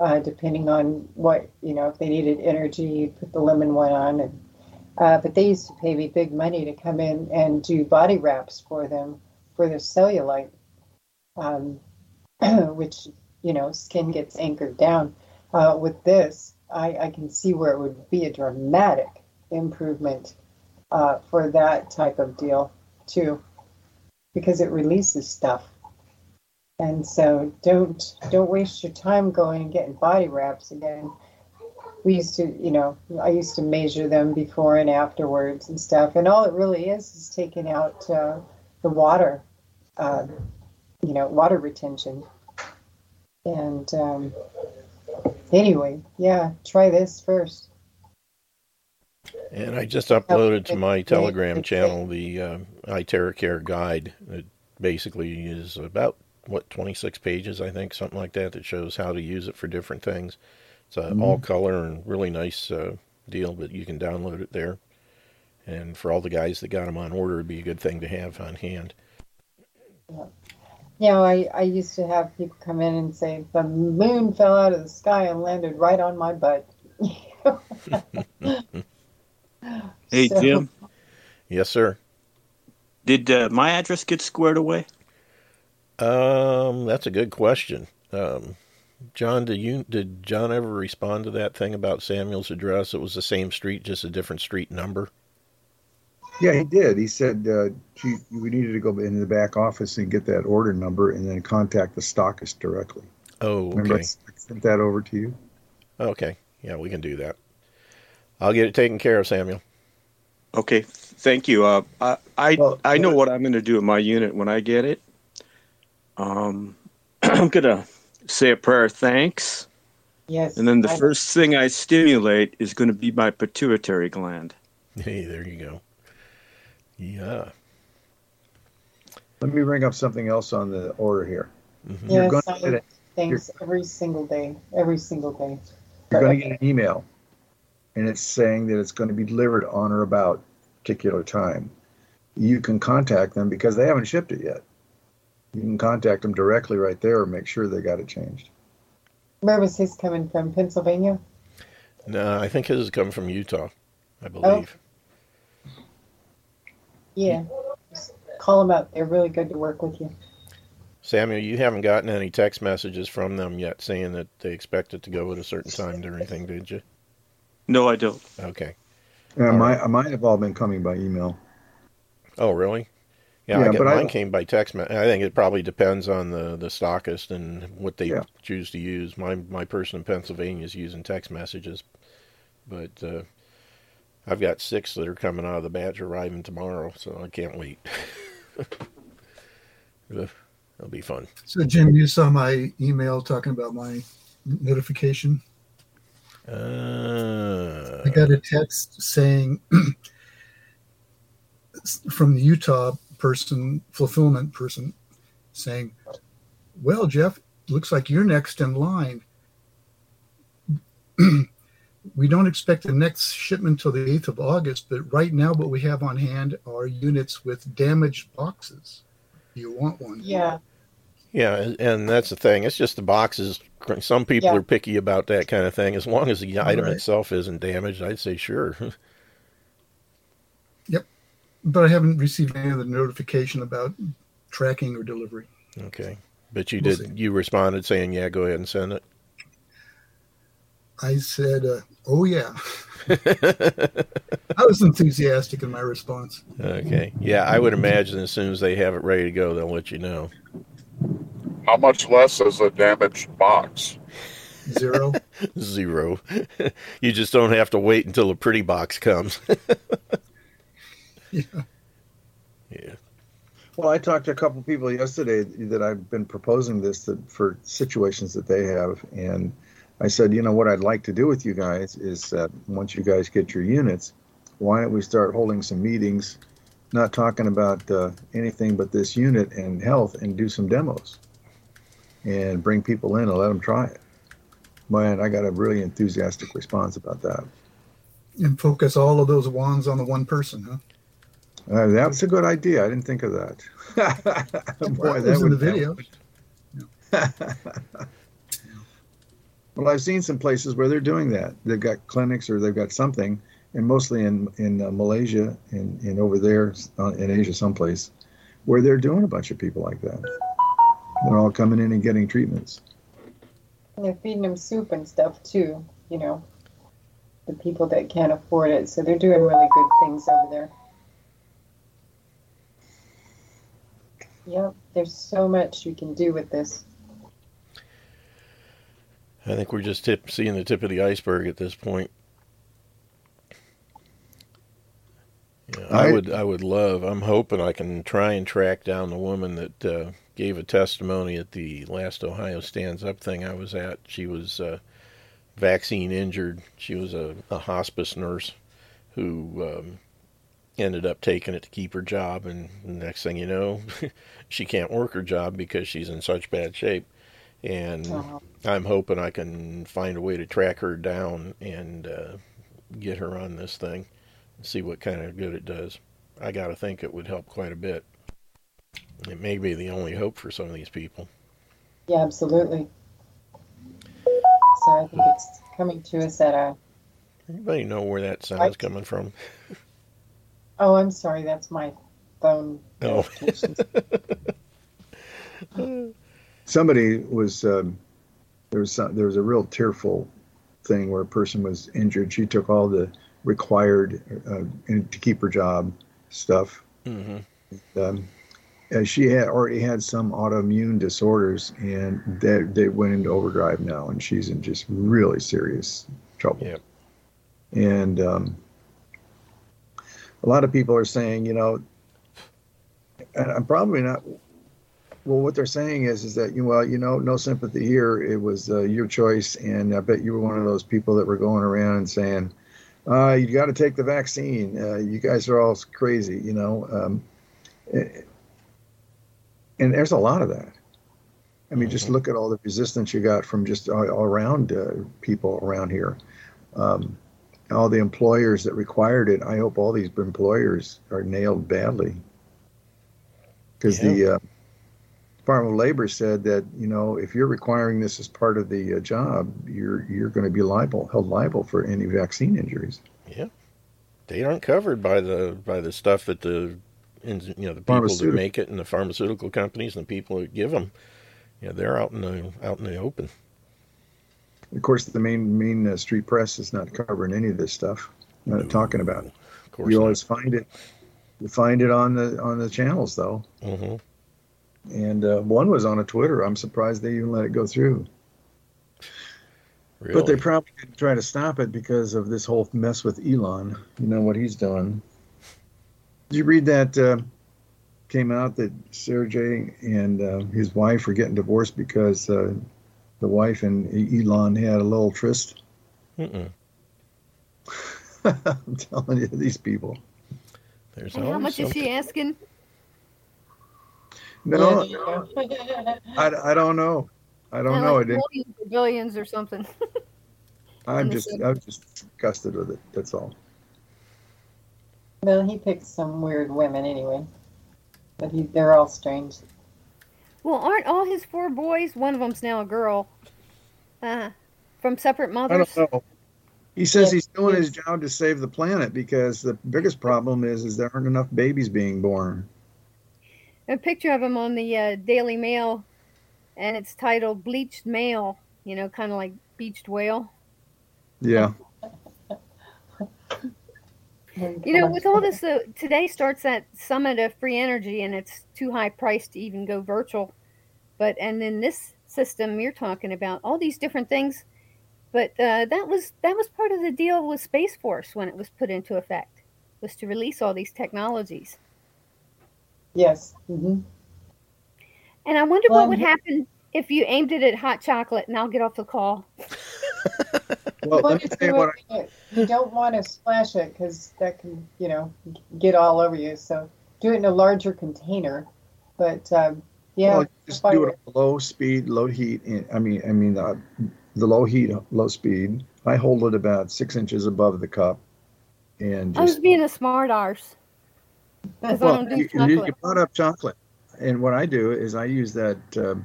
Uh, depending on what, you know, if they needed energy, you'd put the lemon one on. And, uh, but they used to pay me big money to come in and do body wraps for them, for their cellulite, um, which, you know, skin gets anchored down. Uh, with this, I, I can see where it would be a dramatic improvement uh, for that type of deal, too, because it releases stuff. And so don't don't waste your time going and getting body wraps again. We used to, you know, I used to measure them before and afterwards and stuff. And all it really is is taking out uh, the water, uh, you know, water retention. And um, anyway, yeah, try this first. And I just uploaded to my Telegram channel the uh, iTeraCare guide. It basically is about what, twenty-six pages, I think, something like that, that shows how to use it for different things. It's uh, mm-hmm. all color and really nice uh, deal, but you can download it there. And for all the guys that got them on order, it'd be a good thing to have on hand. Yeah, you know, I, I used to have people come in and say, the moon fell out of the sky and landed right on my butt. Hey, so. Jim. Yes, sir. Did uh, my address get squared away? Um, that's a good question. Um, John, did you, did John ever respond to that thing about Samuel's address? It was the same street, just a different street number. Yeah, he did. He said, uh, he, we needed to go into the back office and get that order number and then contact the stockist directly. Oh, okay. Remember I sent that over to you? Okay. Yeah, we can do that. I'll get it taken care of, Samuel. Okay. Thank you. Uh, I, I, well, I know uh, what I'm going to do in my unit when I get it. Um, I'm going to say a prayer of thanks. Yes. And then the I... first thing I stimulate is going to be my pituitary gland. Hey, there you go. Yeah. Let me bring up something else on the order here. Mm-hmm. Yeah, you're going to get things you're, every single day. Every single day. You're going to get an email, and it's saying that it's going to be delivered on or about a particular time. You can contact them because they haven't shipped it yet. You can contact them directly right there or make sure they got it changed. Where was his coming from? Pennsylvania? No, I think his has come from Utah, I believe. Oh. Yeah. Just call them up. They're really good to work with you. Samuel, you haven't gotten any text messages from them yet saying that they expect it to go at a certain time or anything, did you? No, I don't. Okay. Yeah, my, right. Mine have all been coming by email. Oh, really? Yeah, yeah I get, mine I, came by text. I think it probably depends on the, the stockist and what they yeah. choose to use. My my person in Pennsylvania is using text messages, but uh, I've got six that are coming out of the batch arriving tomorrow, so I can't wait. It'll be fun. So, Jim, you saw my email talking about my notification? Uh, I got a text saying... from the Utah person, fulfillment person, saying, well, Jeff, looks like you're next in line. We don't expect the next shipment till the eighth of August, but right now what we have on hand are units with damaged boxes. Do you want one? Yeah. Yeah, and that's the thing. It's just the boxes. Some people yeah. are picky about that kind of thing. As long as the item right. itself isn't damaged, I'd say sure. Yep. But I haven't received any other notification about tracking or delivery. Okay. But you we'll did, see. You responded saying, yeah, go ahead and send it. I said, uh, oh, yeah. I was enthusiastic in my response. Okay. Yeah, I would imagine as soon as they have it ready to go, they'll let you know. How much less is a damaged box? Zero. Zero. You just don't have to wait until a pretty box comes. Yeah. Yeah. Well, I talked to a couple people yesterday that I've been proposing this that for situations that they have, and I said, you know, what I'd like to do with you guys is that once you guys get your units, why don't we start holding some meetings, not talking about uh, anything but this unit and health, and do some demos, and bring people in and let them try it. Man, I got a really enthusiastic response about that. And focus all of those wands on the one person, huh? Uh, that's a good idea. I didn't think of that. Boy, well, that was in the video. Well, I've seen some places where they're doing that. They've got clinics or they've got something, and mostly in in uh, Malaysia and, and over there uh, in Asia someplace, where they're doing a bunch of people like that. They're all coming in and getting treatments. And they're feeding them soup and stuff too, you know, the people that can't afford it. So they're doing really good things over there. Yep, there's so much you can do with this. I think we're just tip, seeing the tip of the iceberg at this point. Yeah, I, I would, I would love. I'm hoping I can try and track down the woman that uh, gave a testimony at the last Ohio Stands Up thing I was at. She was uh, vaccine injured. She was a, a hospice nurse who. Um, ended up taking it to keep her job, and next thing you know, she can't work her job because she's in such bad shape. And uh-huh. I'm hoping I can find a way to track her down and uh, get her on this thing and see what kind of good it does. I gotta think it would help quite a bit. It may be the only hope for some of these people. Yeah, absolutely. So I think it's coming to us at a... Anybody know where that sound's I... coming from? Oh, I'm sorry. That's my phone. Oh. Somebody was um, there was some, there was a real tearful thing where a person was injured. She took all the required uh, in, to keep her job stuff. Mm-hmm. Um, and she had already had some autoimmune disorders, and they they went into overdrive now, and she's in just really serious trouble. Yep. And. Um, A lot of people are saying, you know, and I'm probably not. Well, what they're saying is, is that, you well, you know, no sympathy here. It was uh, your choice, and I bet you were one of those people that were going around and saying, uh, you got to take the vaccine. Uh, you guys are all crazy, you know. Um, and there's a lot of that. I mean, mm-hmm. just look at all the resistance you got from just all, all around uh, people around here. Um, all the employers that required it. I hope all these employers are nailed badly. Because yeah. the uh, Department of Labor said that, you know, if you're requiring this as part of the uh, job, you're you're going to be liable, held liable for any vaccine injuries. Yeah, they aren't covered by the by the stuff that the you know the people that make it and the pharmaceutical companies and the people that give them. Yeah, you know, they're out in the out in the open. Of course, the main main uh, street press is not covering any of this stuff. Not no, talking about it. Of course, you not. always find it. You find it on the on the channels though. Mm-hmm. And uh, one was on a Twitter. I'm surprised they even let it go through. Really? But they probably didn't try to stop it because of this whole mess with Elon. You know what he's doing. Did you read that? Uh, came out that Sergey and uh, his wife were getting divorced because uh, the wife and Elon had a little tryst. Mm-mm. I'm telling you, these people. There's and how much something. Is she asking? No, no. I, I don't know. I don't yeah, know. Like I didn't. Or billions or something. I'm just city. I'm just disgusted with it. That's all. Well, he picks some weird women anyway, but he, they're all strange. Well, aren't all his four boys? One of them's now a girl. Uh, from separate mothers. I don't know. He says yes, he's doing yes. his job to save the planet because the biggest problem is is there aren't enough babies being born. A picture of him on the uh, Daily Mail, and it's titled Bleached Male, you know, kind of like Beached Whale. Yeah. You know, with all this, uh, today starts that Summit of Free Energy, and it's too high priced to even go virtual. But, and then this system you're talking about, all these different things. But uh, that was that was part of the deal with Space Force when it was put into effect, was to release all these technologies. Yes. Mm-hmm. And I wonder um, what would happen if you aimed it at hot chocolate, and I'll get off the call. well, let me tell you what I... You don't want to splash it because that can, you know, get all over you. So do it in a larger container. But, um, yeah. Well, just do it at low speed, low heat. I mean, I mean, uh, the low heat, low speed. I hold it about six inches above the cup, and just, I was being a smart arse. Well, I don't do you, chocolate. You brought up chocolate, and what I do is I use that um,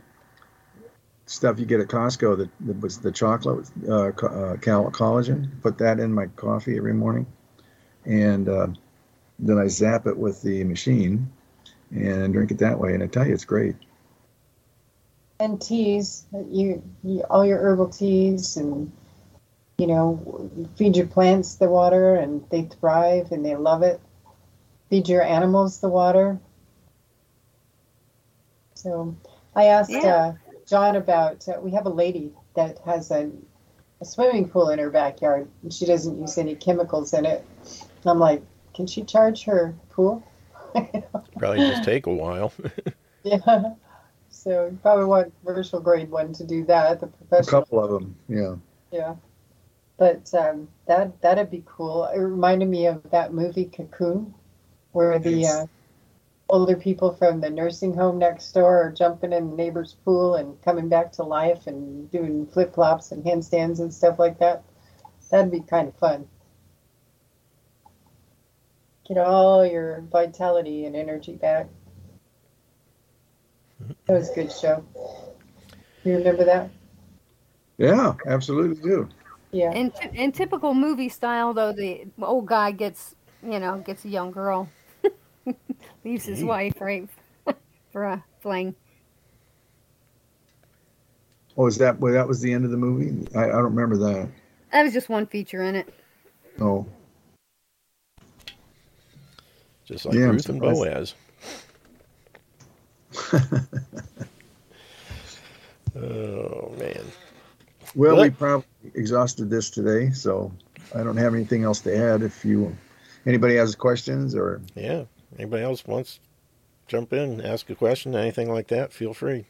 stuff you get at Costco that, that was the chocolate uh, co- uh, collagen. Put that in my coffee every morning, and uh, then I zap it with the machine and drink it that way. And I tell you, it's great. And teas, you, you all your herbal teas, and you know, feed your plants the water, and they thrive and they love it. Feed your animals the water. So, I asked yeah. uh, John about. Uh, we have a lady that has a, a swimming pool in her backyard, and she doesn't use any chemicals in it. And I'm like, can she charge her pool? Probably just take a while. Yeah. So you probably want commercial grade one to do that. The professional. A couple of them, yeah. Yeah, but um, that that'd be cool. It reminded me of that movie Cocoon, where the uh, older people from the nursing home next door are jumping in the neighbor's pool and coming back to life and doing flip flops and handstands and stuff like that. That'd be kind of fun. Get all your vitality and energy back. That was a good show. You remember that? Yeah, absolutely do. Yeah. In, t- in typical movie style, though, the old guy gets, you know, gets a young girl. Leaves his mm-hmm. wife, right, for a fling. Oh, is that, well, that was the end of the movie? I, I don't remember that. That was just one feature in it. Oh. Just like yeah, Ruth and Boaz. Oh man. Well, what? We probably exhausted this today, so I don't have anything else to add. If you, anybody has questions or yeah, anybody else wants to jump in, ask a question, anything like that, feel free.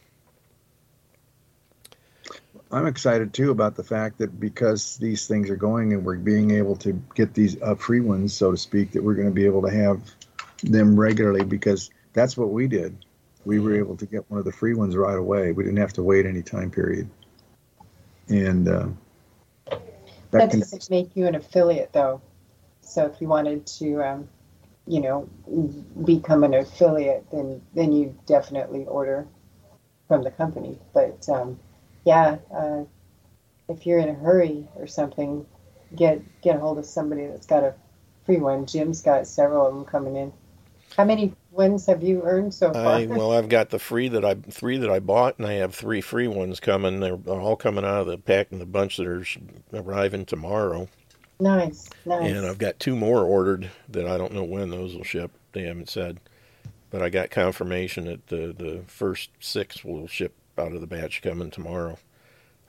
I'm excited, too, about the fact that because these things are going and we're being able to get these uh, free ones, so to speak, that we're going to be able to have them regularly, because that's what we did. We were able to get one of the free ones right away. We didn't have to wait any time period. And uh, that, that can, doesn't make you an affiliate, though. So if you wanted to, um, you know, become an affiliate, then, then you definitely order from the company. But... Um, Yeah, uh, if you're in a hurry or something, get get a hold of somebody that's got a free one. Jim's got several of them coming in. How many ones have you earned so far? I, well, I've got the free that I three that I bought, and I have three free ones coming. They're all coming out of the pack, and the bunch that are arriving tomorrow. Nice, nice. And I've got two more ordered that I don't know when those will ship. They haven't said, but I got confirmation that the the first six will ship out of the batch coming tomorrow.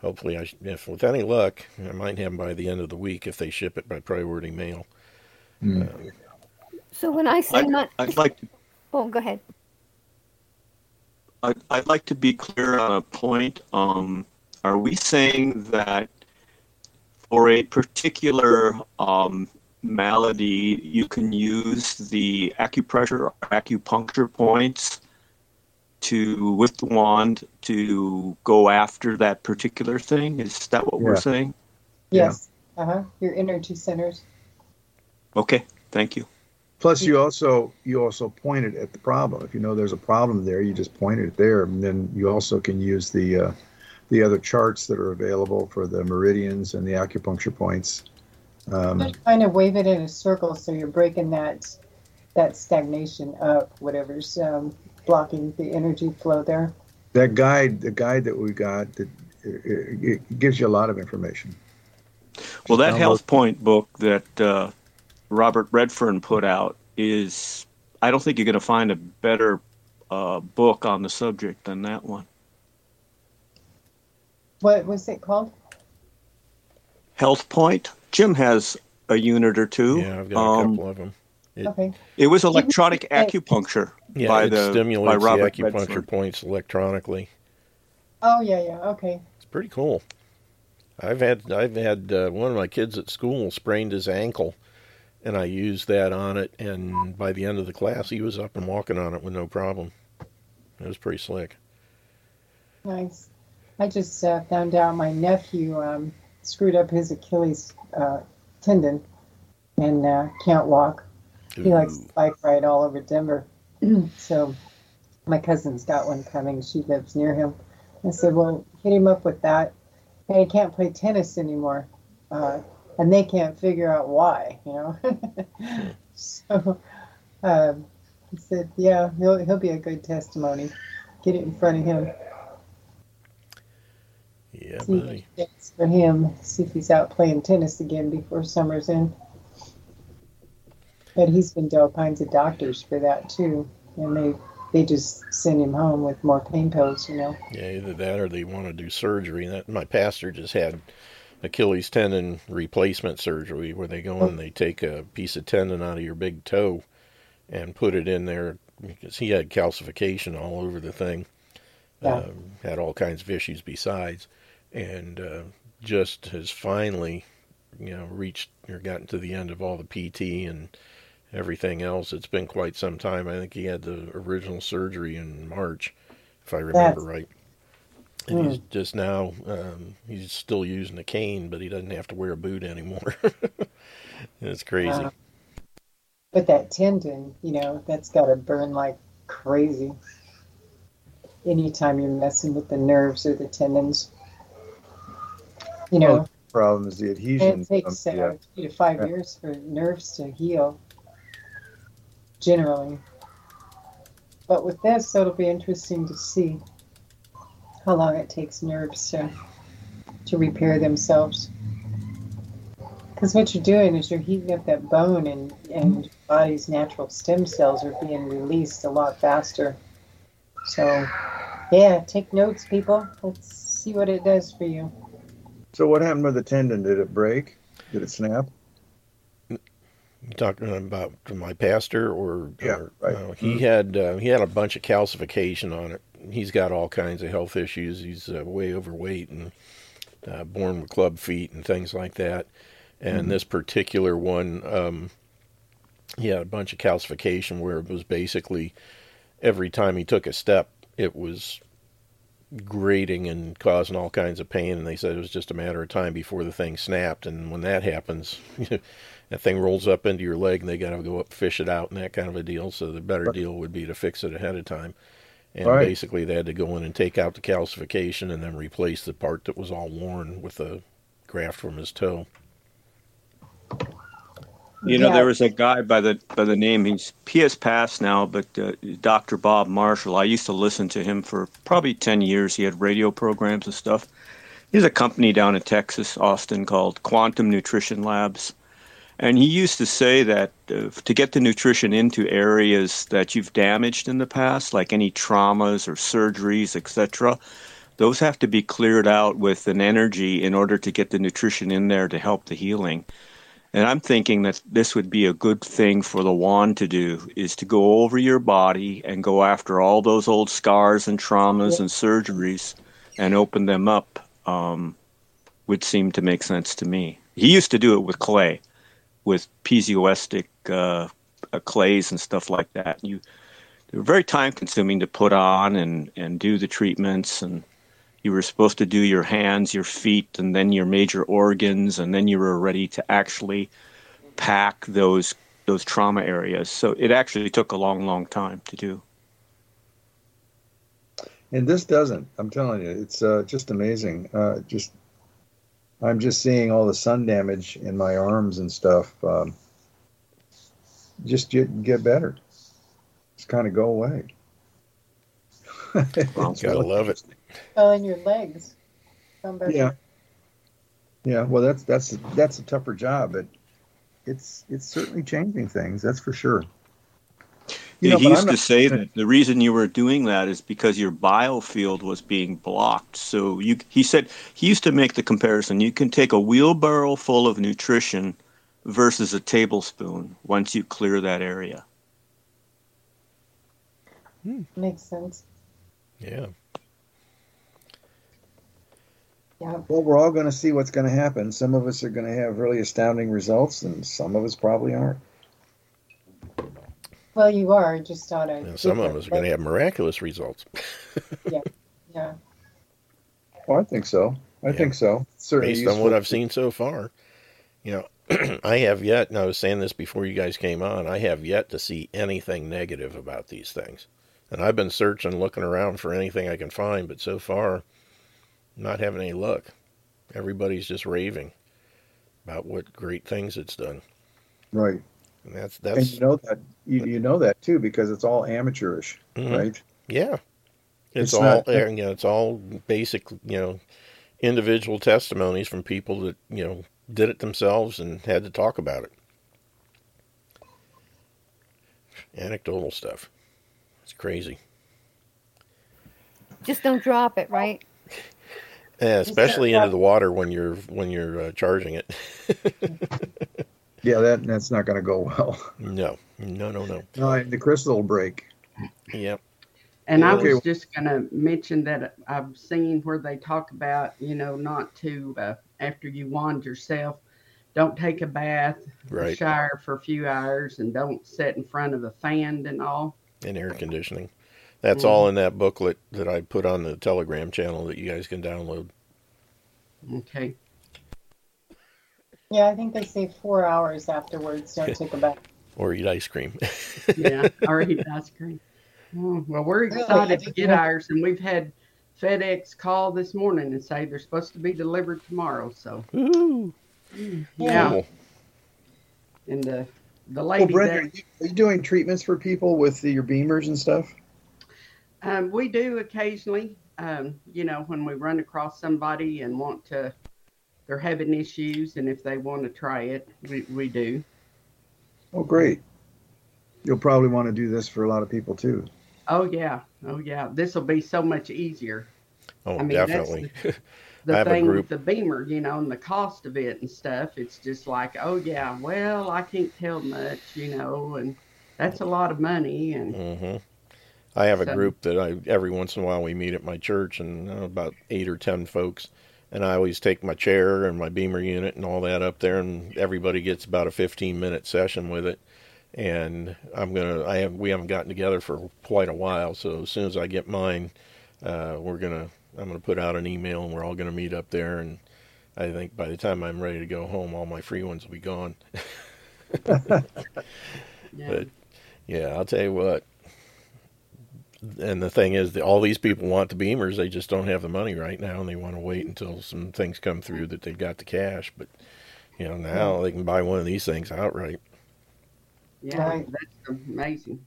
Hopefully, I, if with any luck, I might have them by the end of the week if they ship it by priority mail. Mm. Um, so when I say I'd, not... I'd like to, oh, go ahead. I'd, I'd like to be clear on a point. Um, are we saying that for a particular um, malady, you can use the acupressure or acupuncture points to, with the wand, to go after that particular thing? Is that what yeah. we're saying? Yes. Yeah. Uh-huh. Your energy centers. Okay. Thank you. Plus, you also you also pointed at the problem. If you know there's a problem there, you just point it there, and then you also can use the uh, the other charts that are available for the meridians and the acupuncture points. Um, you kind of wave it in a circle, so you're breaking that that stagnation up, whatever's um, blocking the energy flow there. That guide, the guide that we got, that it, it gives you a lot of information. Well, that Health Point book that uh, Robert Redfern put out is, I don't think you're going to find a better uh, book on the subject than that one. What was it called? Health Point. Jim has a unit or two. Yeah, I've got a um, couple of them. It, okay. It was electronic acupuncture. Yeah, by it the, stimulates by Robert the acupuncture Redfern. Points electronically. Oh yeah, yeah, okay. It's pretty cool. I've had I've had uh, one of my kids at school sprained his ankle, and I used that on it. And by the end of the class, he was up and walking on it with no problem. It was pretty slick. Nice. I just uh, found out my nephew um, screwed up his Achilles uh, tendon and uh, can't walk. He likes to bike ride all over Denver. So my cousin's got one coming. She lives near him. I said, well, hit him up with that. And he can't play tennis anymore. Uh, and they can't figure out why, you know. So uh, I said, yeah, he'll, he'll be a good testimony. Get it in front of him. Yeah, see buddy. If it's for him. See if he's out playing tennis again before summer's in. But he's been to all kinds of doctors for that, too. And they they just send him home with more pain pills, you know. Yeah, either that or they want to do surgery. That, my pastor just had Achilles tendon replacement surgery where they go in and they take a piece of tendon out of your big toe and put it in there because he had calcification all over the thing. Yeah. Uh, had all kinds of issues besides. And uh, just has finally, you know, reached or gotten to the end of all the P T and everything else. It's been quite some time. I think he had the original surgery in March, if I remember That's, right. And mm. he's just now, um, he's still using a cane, but he doesn't have to wear a boot anymore. It's crazy. Wow. But that tendon, you know, that's got to burn like crazy. Anytime you're messing with the nerves or the tendons, you know. Well, the problem is the adhesion. It takes um, yeah. two to five yeah. years for nerves to heal. Generally. But with this, it'll be interesting to see how long it takes nerves to to repair themselves. Because what you're doing is you're heating up that bone, and, and your body's natural stem cells are being released a lot faster. So, yeah, take notes, people. Let's see what it does for you. So what happened with the tendon? Did it break? Did it snap? You talking about my pastor, or, yeah, or right. uh, he had uh, he had a bunch of calcification on it. He's got all kinds of health issues. He's uh, way overweight, and uh, born with club feet and things like that. And mm-hmm. this particular one, um, he had a bunch of calcification where it was basically every time he took a step, it was grating and causing all kinds of pain. And they said it was just a matter of time before the thing snapped. And when that happens, that thing rolls up into your leg and they got to go up, fish it out and that kind of a deal. So the better right. deal would be to fix it ahead of time. And right. basically they had to go in and take out the calcification and then replace the part that was all worn with a graft from his toe. You know, yeah. there was a guy by the by the name, he's he has passed now, but uh, Doctor Bob Marshall. I used to listen to him for probably ten years. He had radio programs and stuff. He's a company down in Texas, Austin, called Quantum Nutrition Labs. And he used to say that uh, to get the nutrition into areas that you've damaged in the past, like any traumas or surgeries, et cetera, those have to be cleared out with an energy in order to get the nutrition in there to help the healing. And I'm thinking that this would be a good thing for the wand to do, is to go over your body and go after all those old scars and traumas yeah. and surgeries and open them up, um, would seem to make sense to me. He used to do it with clay, with piezoestic uh, clays and stuff like that. You, they're very time-consuming to put on and, and do the treatments, and you were supposed to do your hands, your feet, and then your major organs, and then you were ready to actually pack those those trauma areas. So it actually took a long, long time to do. And this doesn't. I'm telling you, it's uh, just amazing. Uh, just I'm just seeing all the sun damage in my arms and stuff. Um, just get, get better. Just kind of go away. Gotta love it. Oh, and your legs. Yeah. Yeah. Well, that's that's that's a tougher job, but it's it's certainly changing things. That's for sure. You yeah, know, he used not- to say that the reason you were doing that is because your biofield was being blocked. So you, he said, he used to make the comparison. You can take a wheelbarrow full of nutrition versus a tablespoon once you clear that area. Hmm. Makes sense. Yeah. Yeah. Well, we're all going to see what's going to happen. Some of us are going to have really astounding results, and some of us probably aren't. Well, you are just on a. And some of us are going to have miraculous results. yeah, yeah. Well, I think so. I yeah. think so. Certainly based on what I've seen so far, you know, I have yet. And I was saying this before you guys came on. I have yet to see anything negative about these things, and I've been searching, looking around for anything I can find, but so far. Not having any luck. Everybody's just raving about what great things it's done. Right. And that's that's and you know that you, you know that too because it's all amateurish, mm-hmm. right? Yeah. It's, it's all not, you know, it's all basic, you know, individual testimonies from people that, you know, did it themselves and had to talk about it. Anecdotal stuff. It's crazy. Just don't drop it, right? Yeah, especially into the water when you're when you're uh, charging it. yeah, that that's not going to go well. No, no, no, no. No, the crystal will break. Yep. And yeah. I was just going to mention that I've seen where they talk about, you know, not to uh, after you wand yourself, don't take a bath, right. shower for a few hours, and don't sit in front of a fan and all. And air conditioning. That's all in that booklet that I put on the Telegram channel that you guys can download. Okay. Yeah, I think they say four hours afterwards. Don't take a bath. Or eat ice cream. yeah, or eat ice cream. Oh, well, we're excited to get ours, and we've had FedEx call this morning and say they're supposed to be delivered tomorrow. So. Woo-hoo. Yeah. Cool. And uh, the lady. Well, Brenda, that... are you doing treatments for people with the, your beamers and stuff? Um, we do occasionally, um, you know, when we run across somebody and want to, they're having issues, and if they want to try it, we, we do. Oh, great. You'll probably want to do this for a lot of people, too. Oh, yeah. Oh, yeah. This will be so much easier. Oh, I mean, definitely. That's the, the thing with the Beamer, you know, and the cost of it and stuff, it's just like, oh, yeah, well, I can't tell much, you know, and that's a lot of money. And. Mm-hmm. I have a group that I every once in a while we meet at my church, and uh, about eight or ten folks, And I always take my chair and my Beamer unit and all that up there, and everybody gets about a fifteen-minute session with it. And I'm gonna, I have, we haven't gotten together for quite a while, so as soon as I get mine, uh, we're gonna, I'm gonna put out an email, and we're all gonna meet up there. And I think by the time I'm ready to go home, all my free ones will be gone. Yeah. But yeah, I'll tell you what. And the thing is, that all these people want the Beamers. They just don't have the money right now, and they want to wait until some things come through that they've got the cash. But, you know, now they can buy one of these things outright. Yeah, that's amazing.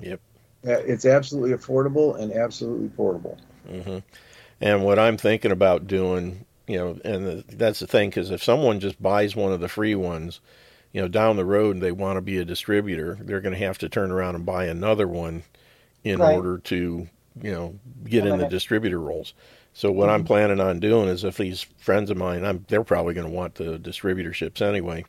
Yep. It's absolutely affordable and absolutely portable. Mm-hmm. And what I'm thinking about doing, you know, and the, that's the thing, because if someone just buys one of the free ones, you know, down the road and they want to be a distributor, they're going to have to turn around and buy another one in right. order to, you know, get in the distributor roles. So what mm-hmm. I'm planning on doing is, if these friends of mine, I'm, they're probably going to want the distributorships anyway,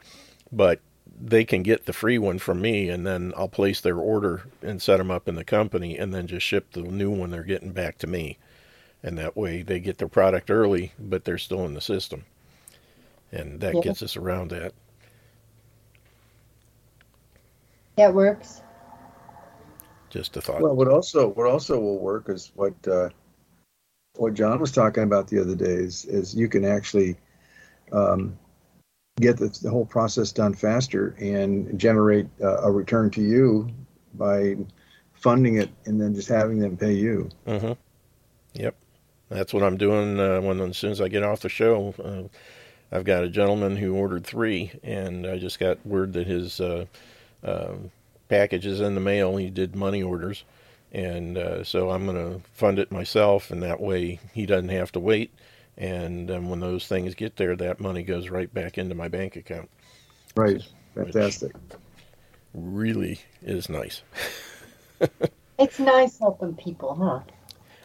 but they can get the free one from me, and then I'll place their order and set them up in the company, and then just ship the new one they're getting back to me. And that way they get their product early, but they're still in the system. And that yeah. gets us around that. That works. Just a thought. Well, what also what also will work is what uh, what John was talking about the other day is, is you can actually um, get the, the whole process done faster and generate uh, a return to you by funding it and then just having them pay you. Mm-hmm. Yep, that's what I'm doing. Uh, when as soon as I get off the show, uh, I've got a gentleman who ordered three, and I just got word that his Uh, uh, packages in the mail. He did money orders, and uh, so I'm going to fund it myself, and that way he doesn't have to wait, and um, when those things get there, that money goes right back into my bank account. Right. Fantastic. Really is nice. It's nice helping people, huh?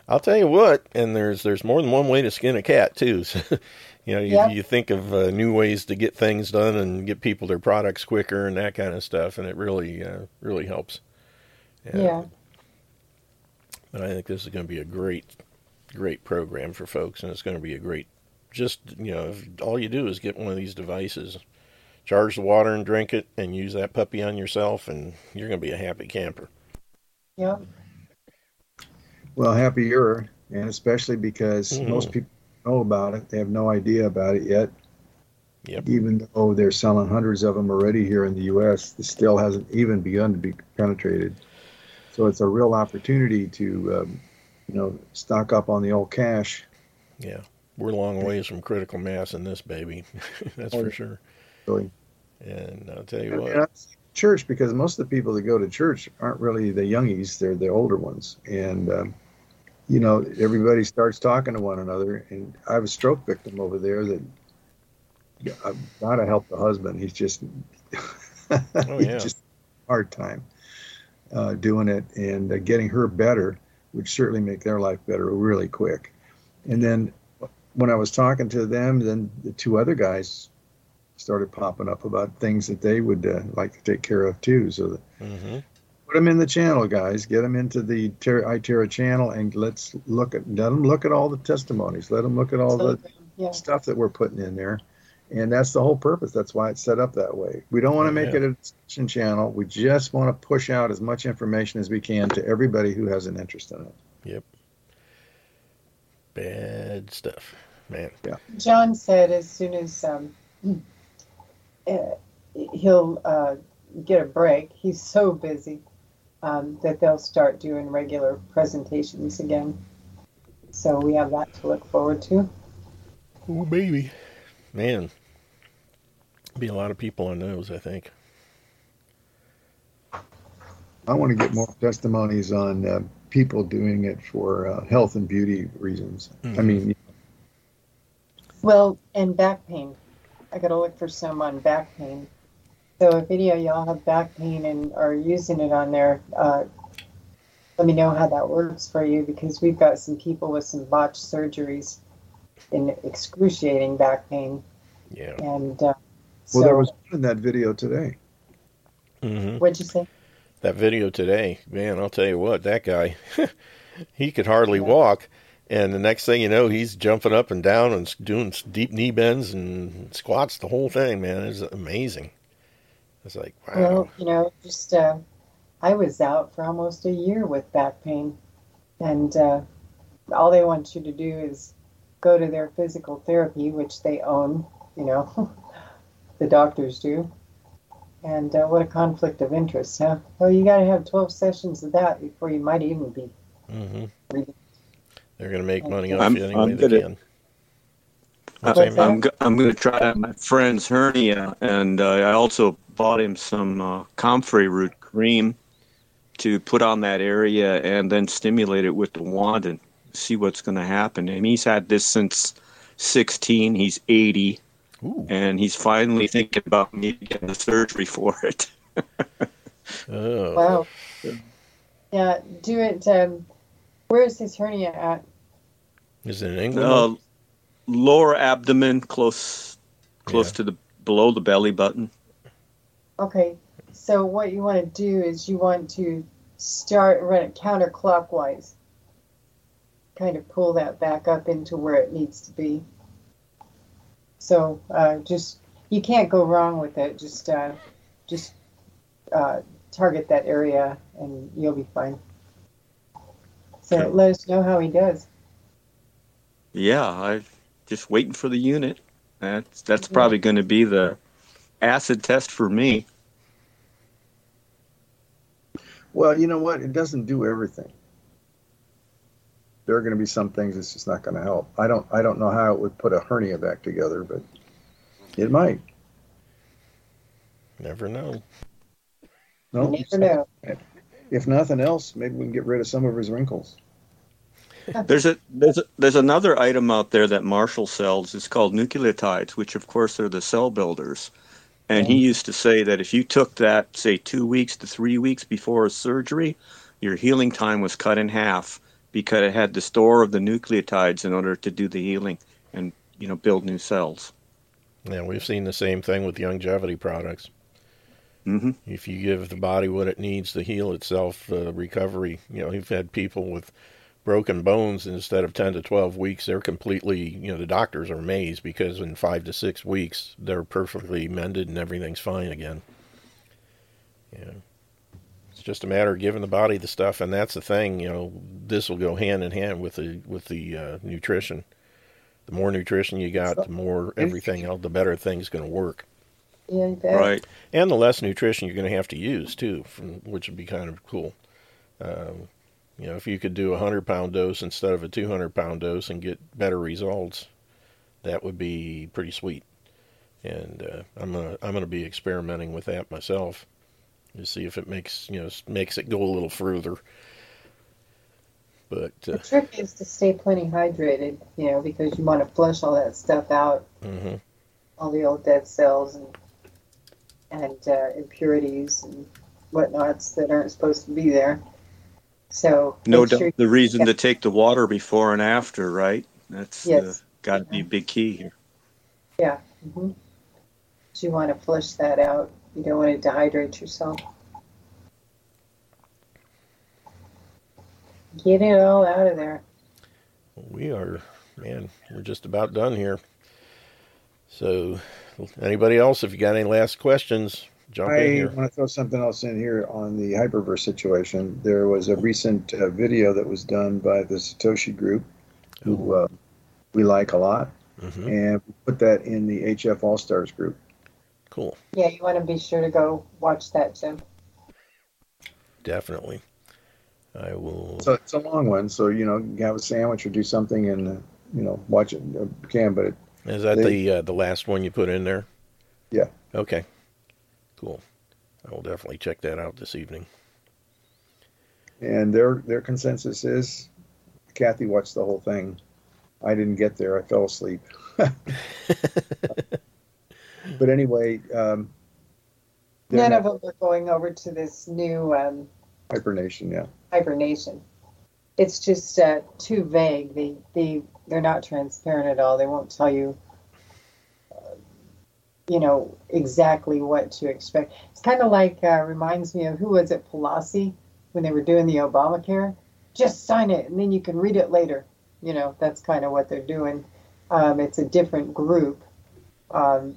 I'll tell you what, and there's there's more than one way to skin a cat too. So, you know, you, yep. you think of uh, new ways to get things done and get people their products quicker and that kind of stuff, and it really, uh, really helps. And, yeah. But I think this is going to be a great, great program for folks, and it's going to be a great, just, you know, if all you do is get one of these devices, charge the water and drink it, and use that puppy on yourself, and you're going to be a happy camper. Yeah. Well, happier, and especially because mm-hmm. most people know about it. They have no idea about it yet. Yep. Even though they're selling hundreds of them already here in the U S, it still hasn't even begun to be penetrated. So it's a real opportunity to, um, you know, stock up on the old cash. Yeah, we're a long ways from critical mass in this baby. That's oh, for sure. Really. And I'll tell you and, what. And church, because most of the people that go to church aren't really the youngies, they're the older ones. And, um, you know, everybody starts talking to one another, and I have a stroke victim over there that I've got to help the husband. He's just, oh, yeah. he's just hard time uh, doing it and uh, getting her better, would certainly make their life better really quick. And then when I was talking to them, then the two other guys started popping up about things that they would uh, like to take care of too. So that, mm-hmm. put them in the channel, guys. Get them into the Ter- iTera channel, and let's look at. Let them look at all the testimonies. Let them look at all the yeah. stuff that we're putting in there, and that's the whole purpose. That's why it's set up that way. We don't want to make yeah. it a discussion channel. We just want to push out as much information as we can to everybody who has an interest in it. Yep. Bad stuff, man. Yeah. John said as soon as um, uh, he'll uh, get a break. He's so busy. Um, that they'll start doing regular presentations again. So we have that to look forward to. Oh, baby. Man. Be a lot of people on those, I think. I want to get more testimonies on uh, people doing it for uh, health and beauty reasons. Mm-hmm. I mean... Well, and back pain. I got to look for some on back pain. So if any of y'all have back pain and are using it on there, uh, let me know how that works for you, because we've got some people with some botched surgeries in excruciating back pain. Yeah. And uh, so, well, there was one in that video today. Mm-hmm. What'd you say? That video today, man, I'll tell you what, that guy, he could hardly yeah. walk. And the next thing you know, he's jumping up and down and doing deep knee bends and squats, the whole thing, man. It's amazing. It's like, wow. Well, you know, just uh, I was out for almost a year with back pain. And uh, all they want you to do is go to their physical therapy, which they own, you know, the doctors do. And uh, what a conflict of interest, huh? Well, you got to have twelve sessions of that before you might even be. Mm-hmm. Reading. They're going to make money off I'm, you any I'm way gonna, they can. I, I'm, I'm going to try out my friend's hernia, and uh, I also bought him some uh, comfrey root cream to put on that area and then stimulate it with the wand and see what's going to happen. And he's had this since sixteen. He's eighty, Ooh. And he's finally thinking about me getting the surgery for it. Oh. Wow. Yeah, do it. Um, where is his hernia at? Is it in England? Uh, lower abdomen, close, close yeah. to the below the belly button. Okay, so what you want to do is you want to start run it counterclockwise, kind of pull that back up into where it needs to be. So uh, just you can't go wrong with it. Just uh, just uh, target that area, and you'll be fine. So let us know how he does. Yeah, I'm just waiting for the unit. That's that's yeah. probably going to be the acid test for me. Well, you know what? It doesn't do everything. There are going to be some things that's just not going to help. I don't I don't know how it would put a hernia back together, but it might. Never know. No, never know. If nothing else, maybe we can get rid of some of his wrinkles. There's a there's a, there's another item out there that Marshall sells. It's called nucleotides, which of course are the cell builders. And mm-hmm. he used to say that if you took that, say, two weeks to three weeks before a surgery, your healing time was cut in half because it had to store of the nucleotides in order to do the healing and, you know, build new cells. Yeah, we've seen the same thing with longevity products. Mm-hmm. If you give the body what it needs to heal itself, uh, recovery, you know, you've had people with broken bones instead of ten to twelve weeks, they're completely, you know, the doctors are amazed because in five to six weeks, they're perfectly mended and everything's fine again. Yeah. It's just a matter of giving the body the stuff. And that's the thing, you know, this will go hand in hand with the, with the uh, nutrition. The more nutrition you got, the more everything else, the better thing's going to work. Yeah, right, and the less nutrition you're going to have to use too, from, which would be kind of cool. Um, you know, if you could do a hundred pound dose instead of a two hundred pound dose and get better results, that would be pretty sweet. And uh, I'm gonna I'm gonna be experimenting with that myself to see if it makes you know makes it go a little further. But uh, the trick is to stay plenty hydrated, you know, because you want to flush all that stuff out, mm-hmm. all the old dead cells and. and uh, impurities and whatnots that aren't supposed to be there. So no doubt sure the reason to take the water before and after, right? That's yes. got to yeah. be a big key here. Yeah. Mm-hmm. So you want to flush that out. You don't want to dehydrate yourself. Get it all out of there. We are, man, we're just about done here. So... Anybody else? If you got any last questions, jump I in here. I want to throw something else in here on the Hyperverse situation. There was a recent uh, video that was done by the Satoshi group, who uh, we like a lot, mm-hmm. and we put that in the H F All-Stars group. Cool. Yeah, you want to be sure to go watch that, Jim. Definitely. I will. So it's a long one, so, you know, you have a sandwich or do something and, uh, you know, watch it if you can, but it Is that they, the uh, the last one you put in there? Yeah. Okay. Cool. I will definitely check that out this evening. And their their consensus is, Cathie watched the whole thing. I didn't get there. I fell asleep. But anyway, um, none not, of them are going over to this new um, hibernation. Yeah. Hibernation. It's just uh, too vague. They they. They're not transparent at all. They won't tell you, uh, you know, exactly what to expect. It's kind of like, uh, reminds me of, who was it, Pelosi, when they were doing the Obamacare? Just sign it, and then you can read it later. you know, that's kind of what they're doing. Um, it's a different group. Um,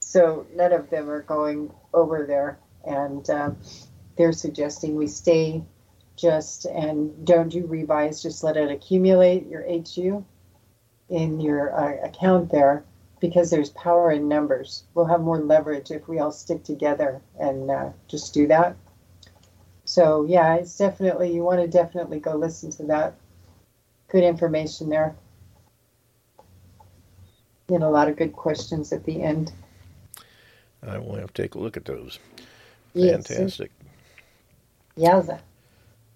so none of them are going over there. And uh, they're suggesting we stay just and don't do revise. Just let it accumulate your H U in your uh, account there, because there's power in numbers. We'll have more leverage if we all stick together and uh, just do that. So yeah, it's definitely, you want to definitely go listen to that. Good information there. And a lot of good questions at the end. I will have to take a look at those. Yes. Fantastic. Yowza.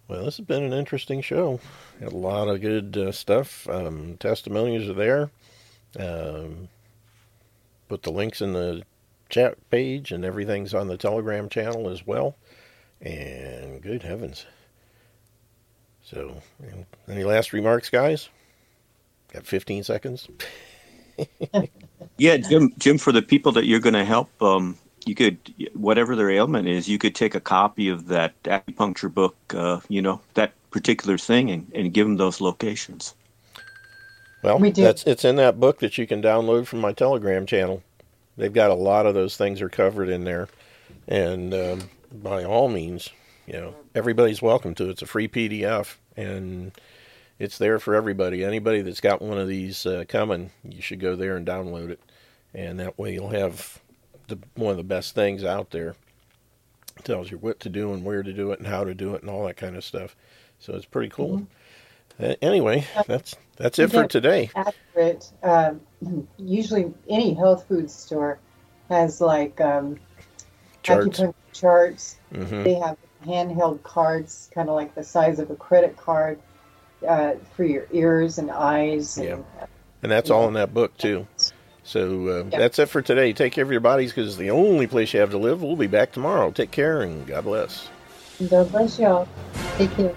Well, this has been an interesting show. A lot of good uh, stuff. Um, testimonials are there. Um, put the links in the chat page, and everything's on the Telegram channel as well. And good heavens. So, any last remarks, guys? Got fifteen seconds. Yeah, Jim, Jim, for the people that you're going to help, um, you could, whatever their ailment is, you could take a copy of that acupuncture book, uh, you know, that particular thing, and, and give them those locations. Well, we that's, it's in that book that you can download from my Telegram channel. They've got a lot of those things are covered in there. And um, by all means, you know, everybody's welcome to it. It's a free P D F, and it's there for everybody. Anybody that's got one of these uh, coming, you should go there and download it. And that way you'll have the, one of the best things out there. It tells you what to do and where to do it and how to do it and all that kind of stuff. So it's pretty cool. Mm-hmm. Uh, anyway, that's that's it for today. Accurate. Um, usually, any health food store has like um, charts. acupuncture charts. Mm-hmm. They have handheld cards, kind of like the size of a credit card, uh, for your ears and eyes. And, yeah, and that's all know. in that book too. So uh, yeah. that's it for today. Take care of your bodies, because it's the only place you have to live. We'll be back tomorrow. Take care and God bless. God bless y'all. Take care.